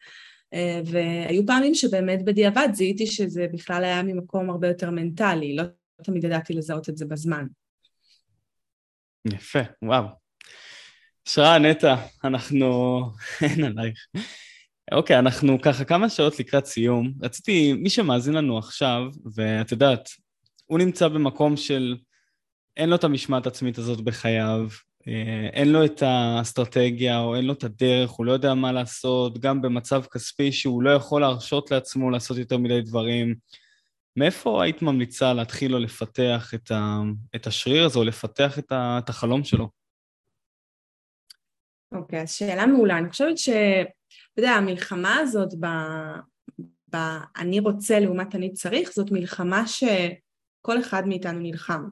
והיו פעמים שבאמת בדיעבד זיהיתי שזה בכלל היה ממקום הרבה יותר מנטלי, לא תמיד ידעתי לזהות את זה בזמן. יפה, וואו. שרה, נטה, אנחנו... אין עלייך. אוקיי, אנחנו ככה כמה שעות לקראת סיום. רציתי, מי שמאזין לנו עכשיו, ואת יודעת, הוא נמצא במקום של אין לו את המשמעת עצמית הזאת בחייו, אין לו את האסטרטגיה או אין לו את הדרך, הוא לא יודע מה לעשות, גם במצב כספי שהוא לא יכול להרשות לעצמו לעשות יותר מדי דברים. מאיפה היית ממליצה להתחיל או לפתח את השריר הזה או לפתח את החלום שלו? אוקיי, אז שאלה מעולה. אני חושבת המלחמה הזאת אני רוצה לעומת אני צריך, זאת מלחמה שכל אחד מאיתנו נלחם.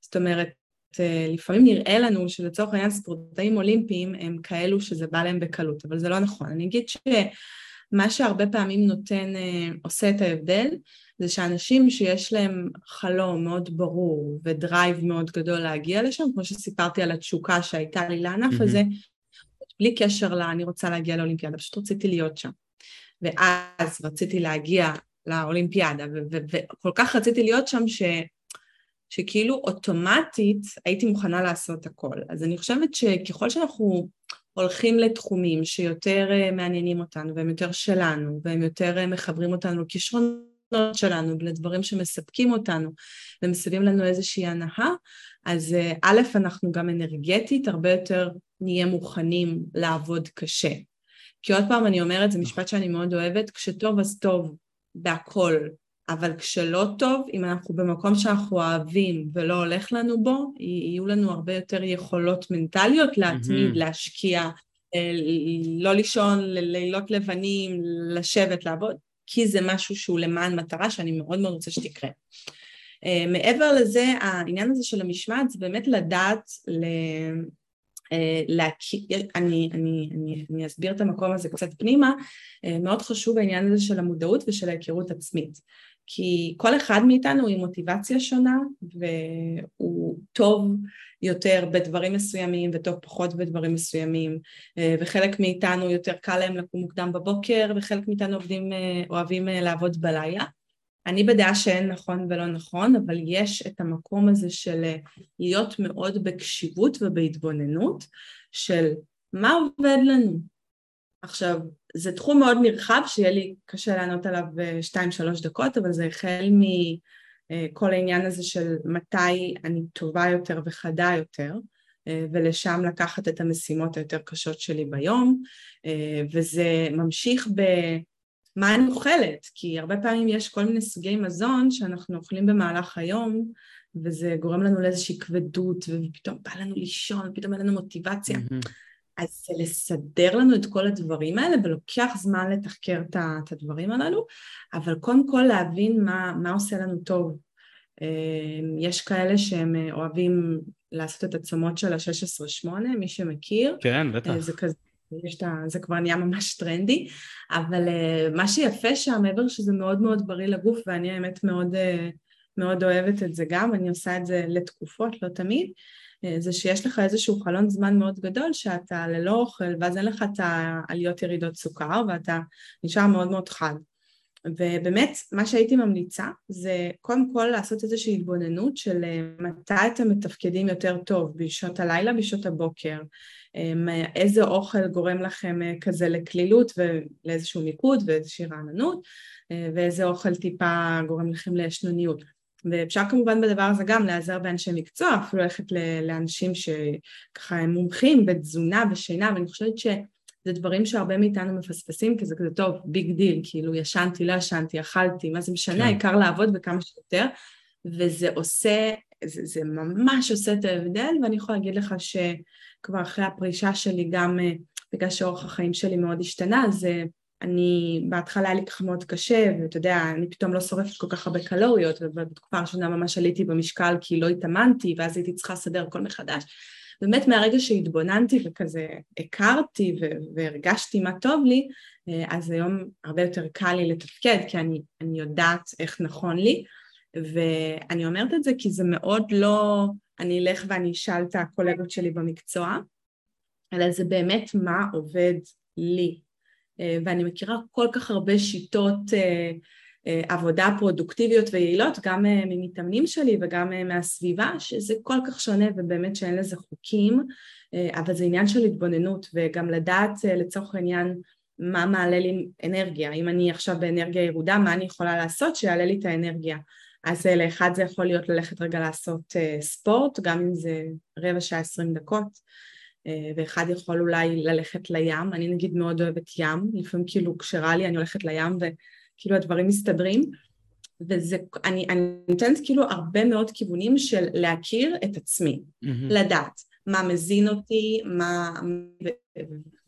זאת אומרת, לפעמים נראה לנו שלצורך העניין ספורטאים אולימפיים הם כאלו שזה בא להם בקלות, אבל זה לא נכון. אני אגיד שמה שהרבה פעמים עושה את ההבדל, זה שאנשים שיש להם חלום מאוד ברור ודרייב מאוד גדול להגיע לשם, כמו שסיפרתי על התשוקה שהייתה לי לענף הזה, בלי קשר אני רוצה להגיע לאולימפיאדה, פשוט רציתי להיות שם. ואז רציתי להגיע לאולימפיאדה, וכל כך רציתי להיות שם, שכאילו אוטומטית הייתי מוכנה לעשות הכל. אז אני חושבת שככל שאנחנו הולכים לתחומים שיותר מעניינים אותנו, והם יותר שלנו, והם יותר מחברים אותנו לכישרונות שלנו, ולדברים שמספקים אותנו, ומסביבים לנו איזושהי הנאה, אז א', אנחנו גם אנרגטית, הרבה יותר נהיה מוכנים לעבוד קשה. כי עוד פעם אני אומרת, זה משפט שאני מאוד אוהבת, כשטוב אז טוב בהכל, אבל כשלא טוב, אם אנחנו במקום שאנחנו אוהבים ולא הולך לנו בו, יהיו לנו הרבה יותר יכולות מנטליות להתמיד, להשקיע, לא לישון, לילות לבנים, לשבת, לעבוד, כי זה משהו שהוא למען מטרה שאני מאוד מאוד רוצה שתקרה. מעבר לזה, העניין הזה של המשמעת, זה באמת לדעת אני אסביר את המקום הזה קצת פנימה, מאוד חשוב העניין הזה של המודעות ושל ההיכרות עצמית, כי כל אחד מאיתנו הוא עם מוטיבציה שונה, והוא טוב יותר בדברים מסוימים וטוב פחות בדברים מסוימים, וחלק מאיתנו יותר קל להם לקום מוקדם בבוקר, וחלק מאיתנו אוהבים לעבוד בלילה. אני בדעה שאין נכון ולא נכון, אבל יש את המקום הזה של להיות מאוד בקשיבות ובהתבוננות, של מה עובד לנו. עכשיו, זה תחום מאוד נרחב, שיהיה לי קשה לענות עליו 2-3 דקות, אבל זה החל מכל העניין הזה של מתי אני טובה יותר וחדה יותר, ולשם לקחת את המשימות היותר קשות שלי ביום, וזה ממשיך מה אני אוכלת? כי הרבה פעמים יש כל מיני סוגי מזון שאנחנו אוכלים במהלך היום, וזה גורם לנו לאיזושהי כבדות, ופתאום בא לנו לישון, פתאום אין לנו מוטיבציה. אז זה לסדר לנו את כל הדברים האלה, ולוקח זמן לתחקר את הדברים הללו, אבל קודם כל להבין מה עושה לנו טוב. יש כאלה שהם אוהבים לעשות את עצמות של ה-16-8, מי שמכיר. כן, בטח. זה כזה. זה כבר נהיה ממש טרנדי, אבל מה שיפה שהמעבר שזה מאוד מאוד בריא לגוף, ואני האמת מאוד, מאוד אוהבת את זה גם, אני עושה את זה לתקופות, לא תמיד, זה שיש לך איזשהו חלון זמן מאוד גדול, שאתה ללא אוכל, ואז אין לך את העליות ירידות סוכר, ואתה נשאר מאוד מאוד חד. ובאמת, מה שהייתי ממליצה, זה קודם כל לעשות איזושהי התבוננות של מתי אתם מתפקדים יותר טוב, בשעות הלילה, בשעות הבוקר, איזה אוכל גורם לכם כזה לכלילות ולאיזשהו מיקוד ואיזושהי רעננות, ואיזה אוכל טיפה גורם לכם לשנוניות. ואפשר כמובן בדבר הזה גם לעזר באנשי מקצוע, אפילו ללכת לאנשים שככה הם מומחים בתזונה ושינה, ואני חושבת זה דברים שהרבה מאיתנו מפספסים, כי זה כזה טוב, ביג דיל, כאילו ישנתי, לא ישנתי, אכלתי, מה זה משנה, העיקר לעבוד וכמה שיותר, וזה עושה, זה ממש עושה את ההבדל, ואני יכולה להגיד לך שכבר אחרי הפרישה שלי, גם בגלל שאורך החיים שלי מאוד השתנה, אז אני בהתחלה לי ככה מאוד קשה, ואתה יודע, אני פתאום לא שורפת כל כך הרבה קלוריות, ובתקופה הראשונה ממש עליתי במשקל, כי לא התאמנתי, ואז הייתי צריכה לסדר כל מחדש. באמת מהרגע שהתבוננתי וכזה הכרתי והרגשתי מה טוב לי, אז היום הרבה יותר קל לי לתפקד, כי אני יודעת איך נכון לי, ואני אומרת את זה כי זה מאוד לא, אני אלך ואני אשאל את הקולגות שלי במקצוע, אלא זה באמת מה עובד לי. ואני מכירה כל כך הרבה שיטות עבודה פרודוקטיביות ויעילות, גם ממתאמנים שלי וגם מהסביבה, שזה כל כך שונה ובאמת שאין לזה חוקים, אבל זה עניין של התבוננות, וגם לדעת לצורך העניין מה מעלה לי אנרגיה, אם אני עכשיו באנרגיה ירודה, מה אני יכולה לעשות שיעלה לי את האנרגיה. אז לאחד זה יכול להיות ללכת רגע לעשות ספורט, גם אם זה רבע שעה 20 דקות, ואחד יכול אולי ללכת לים, אני נגיד מאוד אוהבת ים, לפעמים כאילו כשרה לי אני הולכת לים וכאילו הדברים מסתדרים, ואני נותנת כאילו הרבה מאוד כיוונים של להכיר את עצמי, לדעת מה מזין אותי,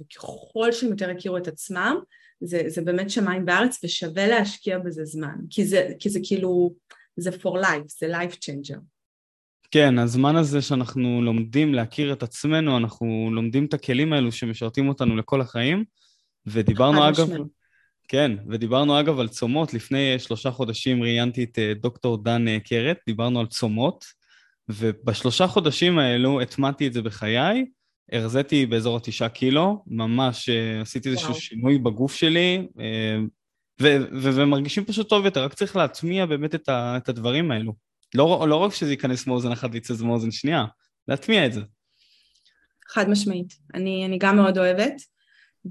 וככל שהם יותר הכירו את עצמם, זה באמת שמיים בארץ, ושווה להשקיע בזה זמן, כי זה כאילו, זה for life, זה life changer. כן, הזמן הזה שאנחנו לומדים להכיר את עצמנו, אנחנו לומדים את הכלים האלו שמשרתים אותנו לכל החיים, ודיברנו אגב על צומות, לפני 3 חודשים ראיינתי את דוקטור דן קרת, דיברנו על צומות, וב3 חודשים האלו התמדתי את זה בחיי, הרזיתי באזור 9 קילו, ממש עשיתי איזשהו שינוי בגוף שלי, ומרגישים פשוט טוב יותר, רק צריך להטמיע באמת את הדברים האלו. לא רק שזה ייכנס מאוזן אחת ויצא מאוזן שנייה, להטמיע את זה. חד משמעית, אני גם מאוד אוהבת,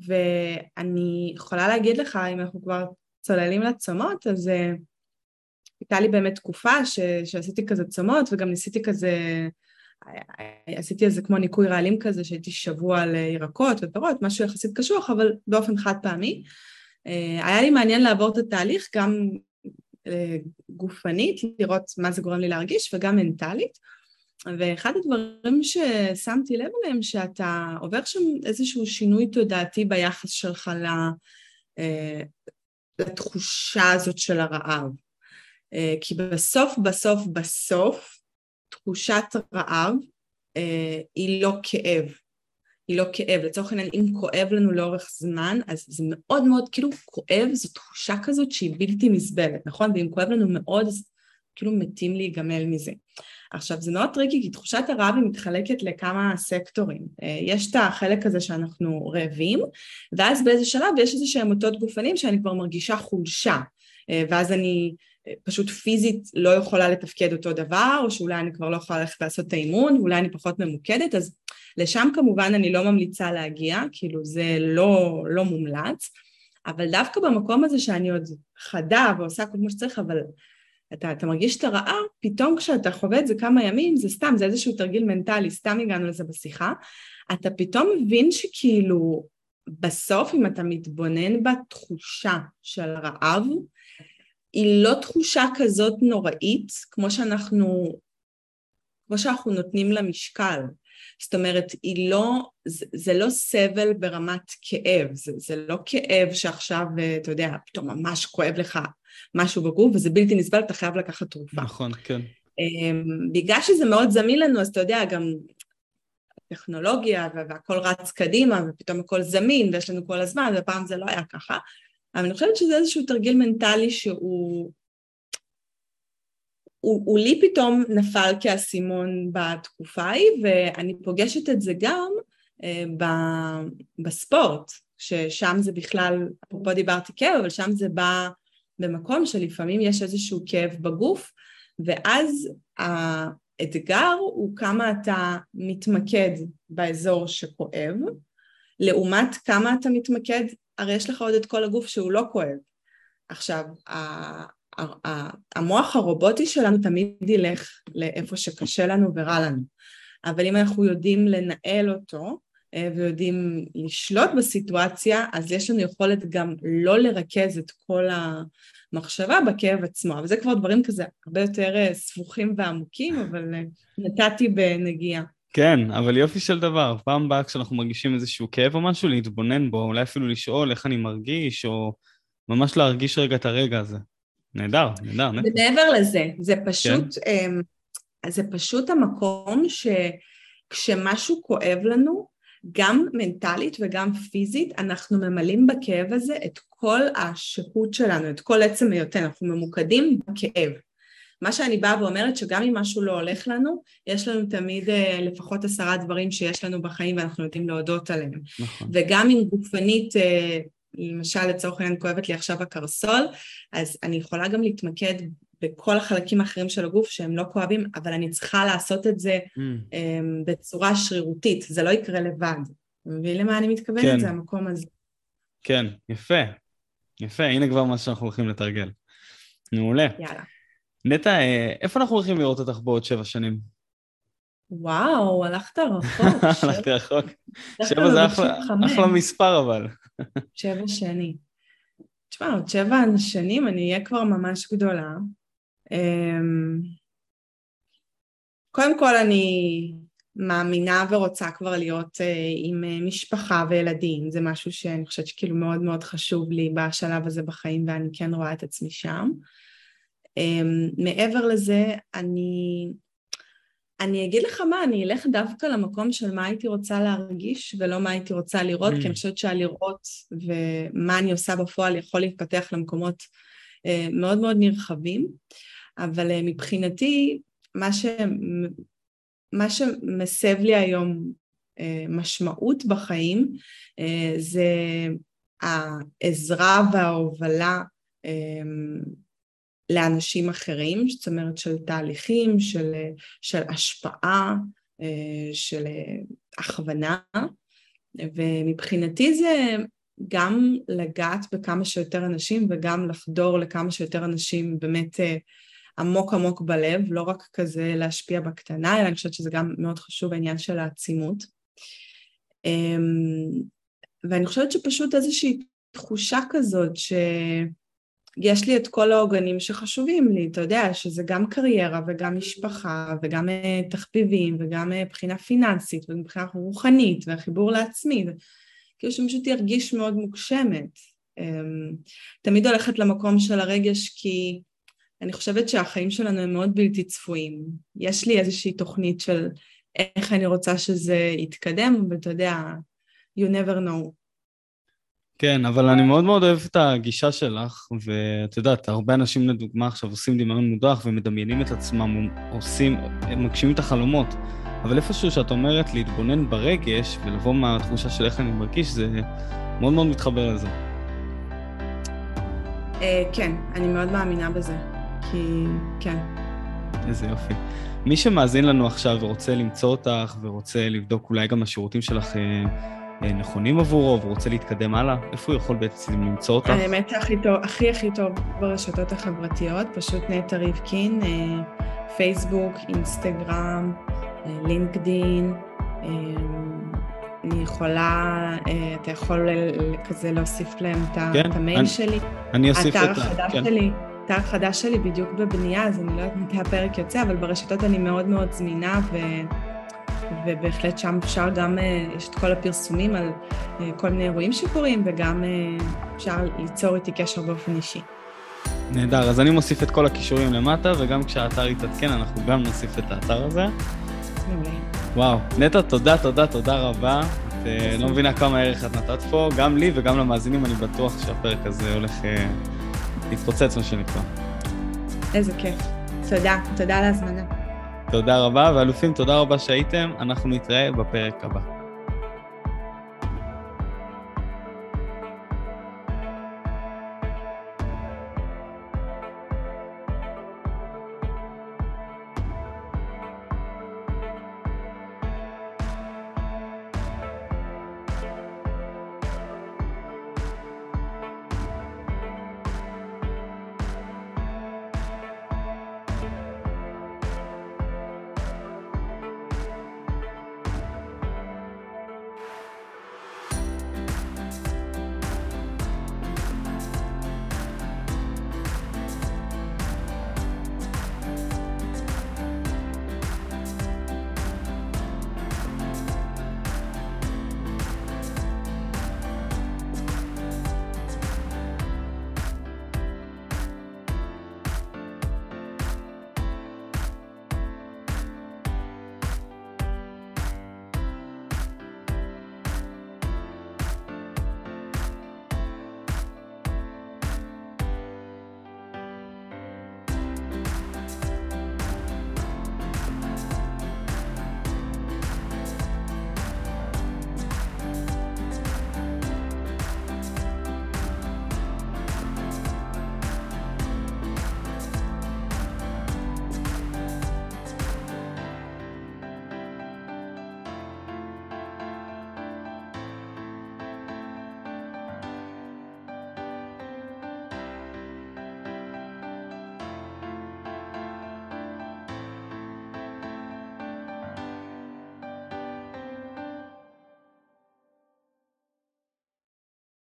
ואני יכולה להגיד לך, אם אנחנו כבר צוללים לצומות, אז הייתה לי באמת תקופה שעשיתי כזה צומות, וגם ניסיתי כזה, עשיתי איזה כמו ניקוי רעלים כזה, שהייתי שבוע על ירקות ופירות, משהו יחסית קשוח, אבל באופן חד פעמי. היה לי מעניין לעבור את התהליך, גם גופנית, לראות מה זה גורם לי להרגיש, וגם מנטלית, ואחד הדברים ששמתי לב עליהם, שאתה עובר שם איזשהו שינוי תודעתי ביחס שלך לתחושה הזאת של הרעב, כי בסוף, תחושת רעב היא לא כאב, לצורך העניין, אם כואב לנו לאורך זמן, אז זה מאוד מאוד, כאילו כואב, זו תחושה כזאת שהיא בלתי מסבלת, נכון? ואם כואב לנו מאוד, אז כאילו מתים להיגמל מזה. עכשיו, זה מאוד טריקי, כי תחושת הרעב היא מתחלקת לכמה סקטורים. יש את החלק הזה שאנחנו רעבים, ואז באיזה שלב יש איזה שהם אותות גופנים שאני כבר מרגישה חולשה, ואז אני פשוט פיזית לא יכולה לתפקד אותו דבר, או שאולי אני כבר לא יכולה ללכת לעשות את האימון, ואולי אני פחות ממוקדת, אז לשם כמובן אני לא ממליצה להגיע, כאילו זה לא מומלץ, אבל דווקא במקום הזה שאני עוד חדה ועושה כל מה שצריך, אבל אתה מרגיש את הרעה, פתאום כשאתה חווה את זה כמה ימים, זה סתם, זה איזשהו תרגיל מנטלי, סתם הגענו לזה בשיחה, אתה פתאום מבין שכאילו בסוף אם אתה מתבונן בתחושה של רעב, היא לא תחושה כזאת נוראית, כמו שאנחנו נותנים לה משקל. זאת אומרת, זה לא סבל ברמת כאב, זה לא כאב שעכשיו, אתה יודע, פתאום ממש כואב לך משהו בגוף, וזה בלתי נסבל, אתה חייב לקחת תרופה. נכון, כן. בגלל שזה מאוד זמין לנו, אז אתה יודע, גם הטכנולוגיה, והכל רץ קדימה, ופתאום הכל זמין, ויש לנו כל הזמן, ופעם זה לא היה ככה. אבל אני חושבת שזה איזשהו תרגיל מנטלי שהוא לי פתאום נפל כאסימון בתקופה ההיא, ואני פוגשת את זה גם בספורט, ששם זה בכלל, פה דיברתי כאב, אבל שם זה בא במקום שלפעמים יש איזשהו כאב בגוף, ואז האתגר הוא כמה אתה מתמקד באזור שכואב, לעומת כמה אתה מתמקד, הרי יש לך עוד את כל הגוף שהוא לא כואב. עכשיו, המוח הרובוטי שלנו תמיד ילך לאיפה שקשה לנו ורע לנו, אבל אם אנחנו יודעים לנהל אותו, ויודעים לשלוט בסיטואציה, אז יש לנו יכולת גם לא לרכז את כל המחשבה בכאב עצמו, וזה כבר דברים כזה הרבה יותר ספוחים ועמוקים, אבל נתתי בנגיעה. כן, אבל יופי של דבר, פעם באה כשאנחנו מרגישים איזשהו כאב או משהו, להתבונן בו, אולי אפילו לשאול איך אני מרגיש, או ממש להרגיש רגע את הרגע הזה. נהדר, נהדר. ומעבר לזה, זה פשוט, כן. זה פשוט המקום שכשמשהו כואב לנו, גם מנטלית וגם פיזית, אנחנו ממלאים בכאב הזה את כל השהות שלנו, את כל עצם היותנו, אנחנו ממוקדים בכאב. מה שאני באה ואומרת שגם אם משהו לא הולך לנו, יש לנו תמיד לפחות 10 דברים שיש לנו בחיים ואנחנו יודעים להודות עליהם. נכון. וגם אם גופנית, למשל לצורך העניין כואבת לי עכשיו הקרסול, אז אני יכולה גם להתמקד בכל החלקים האחרים של הגוף שהם לא כואבים, אבל אני צריכה לעשות את זה בצורה שרירותית, זה לא יקרה לבד. ולמה אני מתכוונת? כן. זה המקום הזה. כן, יפה. יפה, הנה כבר מה שאנחנו הולכים לתרגל. נעולה. יאללה. נטע, איפה אנחנו הולכים לראות אותך בעוד 7 שנים? וואו, הלכת רחוק. הלכתי רחוק. 7 זה אחלה מספר אבל. 7 שנים. תשמע, עוד 7 שנים אני אהיה כבר ממש גדולה. קודם כל אני מאמינה ורוצה כבר להיות עם משפחה וילדים. זה משהו שאני חושבת שכאילו מאוד מאוד חשוב לי בשלב הזה בחיים, ואני כן רואה את עצמי שם. מעבר לזה, אני אגיד לך מה, אני אלך דווקא למקום של מה הייתי רוצה להרגיש, ולא מה הייתי רוצה לראות, כי אני חושבת שהלראות ומה אני עושה בפועל יכול להתפתח למקומות מאוד מאוד נרחבים, אבל מבחינתי, מה שמסב לי היום משמעות בחיים, זה העזרה וההובלה, לאנשים אחרים, זאת אומרת של תהליכים, של השפעה, של הכוונה, ומבחינתי זה גם לגעת בכמה שיותר אנשים, וגם לחדור לכמה שיותר אנשים באמת עמוק עמוק בלב, לא רק כזה להשפיע בקטנה, אלא אני חושבת שזה גם מאוד חשוב העניין של העצימות. ואני חושבת שפשוט איזושהי תחושה כזאת יש לי את כל העוגנים שחשובים לי, אתה יודע, שזה גם קריירה וגם משפחה וגם תחביבים וגם בחינה פיננסית ובחינה רוחנית והחיבור לעצמי, כאילו שפשוט ירגיש מאוד מוגשמת. תמיד הולכת למקום של הרגש, כי אני חושבת שהחיים שלנו הם מאוד בלתי צפויים. יש לי איזושהי תוכנית של איך אני רוצה שזה יתקדם, ואתה יודע, you never know. כן, אבל אני מאוד מאוד אוהב את הגישה שלך, ואת יודעת, הרבה אנשים לדוגמה עכשיו עושים דמיון מודרך ומדמיינים את עצמם, מגשימים את החלומות, אבל איפשהו שאת אומרת להתבונן ברגש ולבוא מהתחושה של איך אני מרגיש, זה מאוד מאוד מתחבר לזה. כן, אני מאוד מאמינה בזה, כי כן. איזה יופי. מי שמאזין לנו עכשיו ורוצה למצוא אותך ורוצה לבדוק אולי גם השירותים שלך, נכונים עבורו ורוצה להתקדם הלאה, איפה הוא יכול בעצם למצוא אותך? האמת הכי טוב ברשתות החברתיות, פשוט נטע ריבקין, פייסבוק, אינסטגרם, לינקדין, אני יכולה, אתה יכול כזה להוסיף להם את המייל שלי, האתר החדש שלי, האתר החדש שלי בדיוק בבנייה, אז אני לא יודעת מתי הפרק יוצא, אבל ברשתות אני מאוד מאוד זמינה ובהחלט שם אפשר גם, יש את כל הפרסומים על כל מיני אירועים שקורים, וגם אפשר ליצור איתי קשר באופן אישי. נהדר, אז אני מוסיף את כל הקישורים למטה, וגם כשהאתר יתעדכן, אנחנו גם נוסיף את האתר הזה. מעולה. וואו, נטע, תודה רבה. את לא מבינה כמה ערך את נתת פה, גם לי וגם למאזינים, אני בטוח שהפרק הזה הולך להתפוצץ מה שנקרא. איזה כיף. תודה על ההזמנה. תודה רבה, ואלופים, תודה רבה שהייתם, אנחנו נתראה בפרק הבא.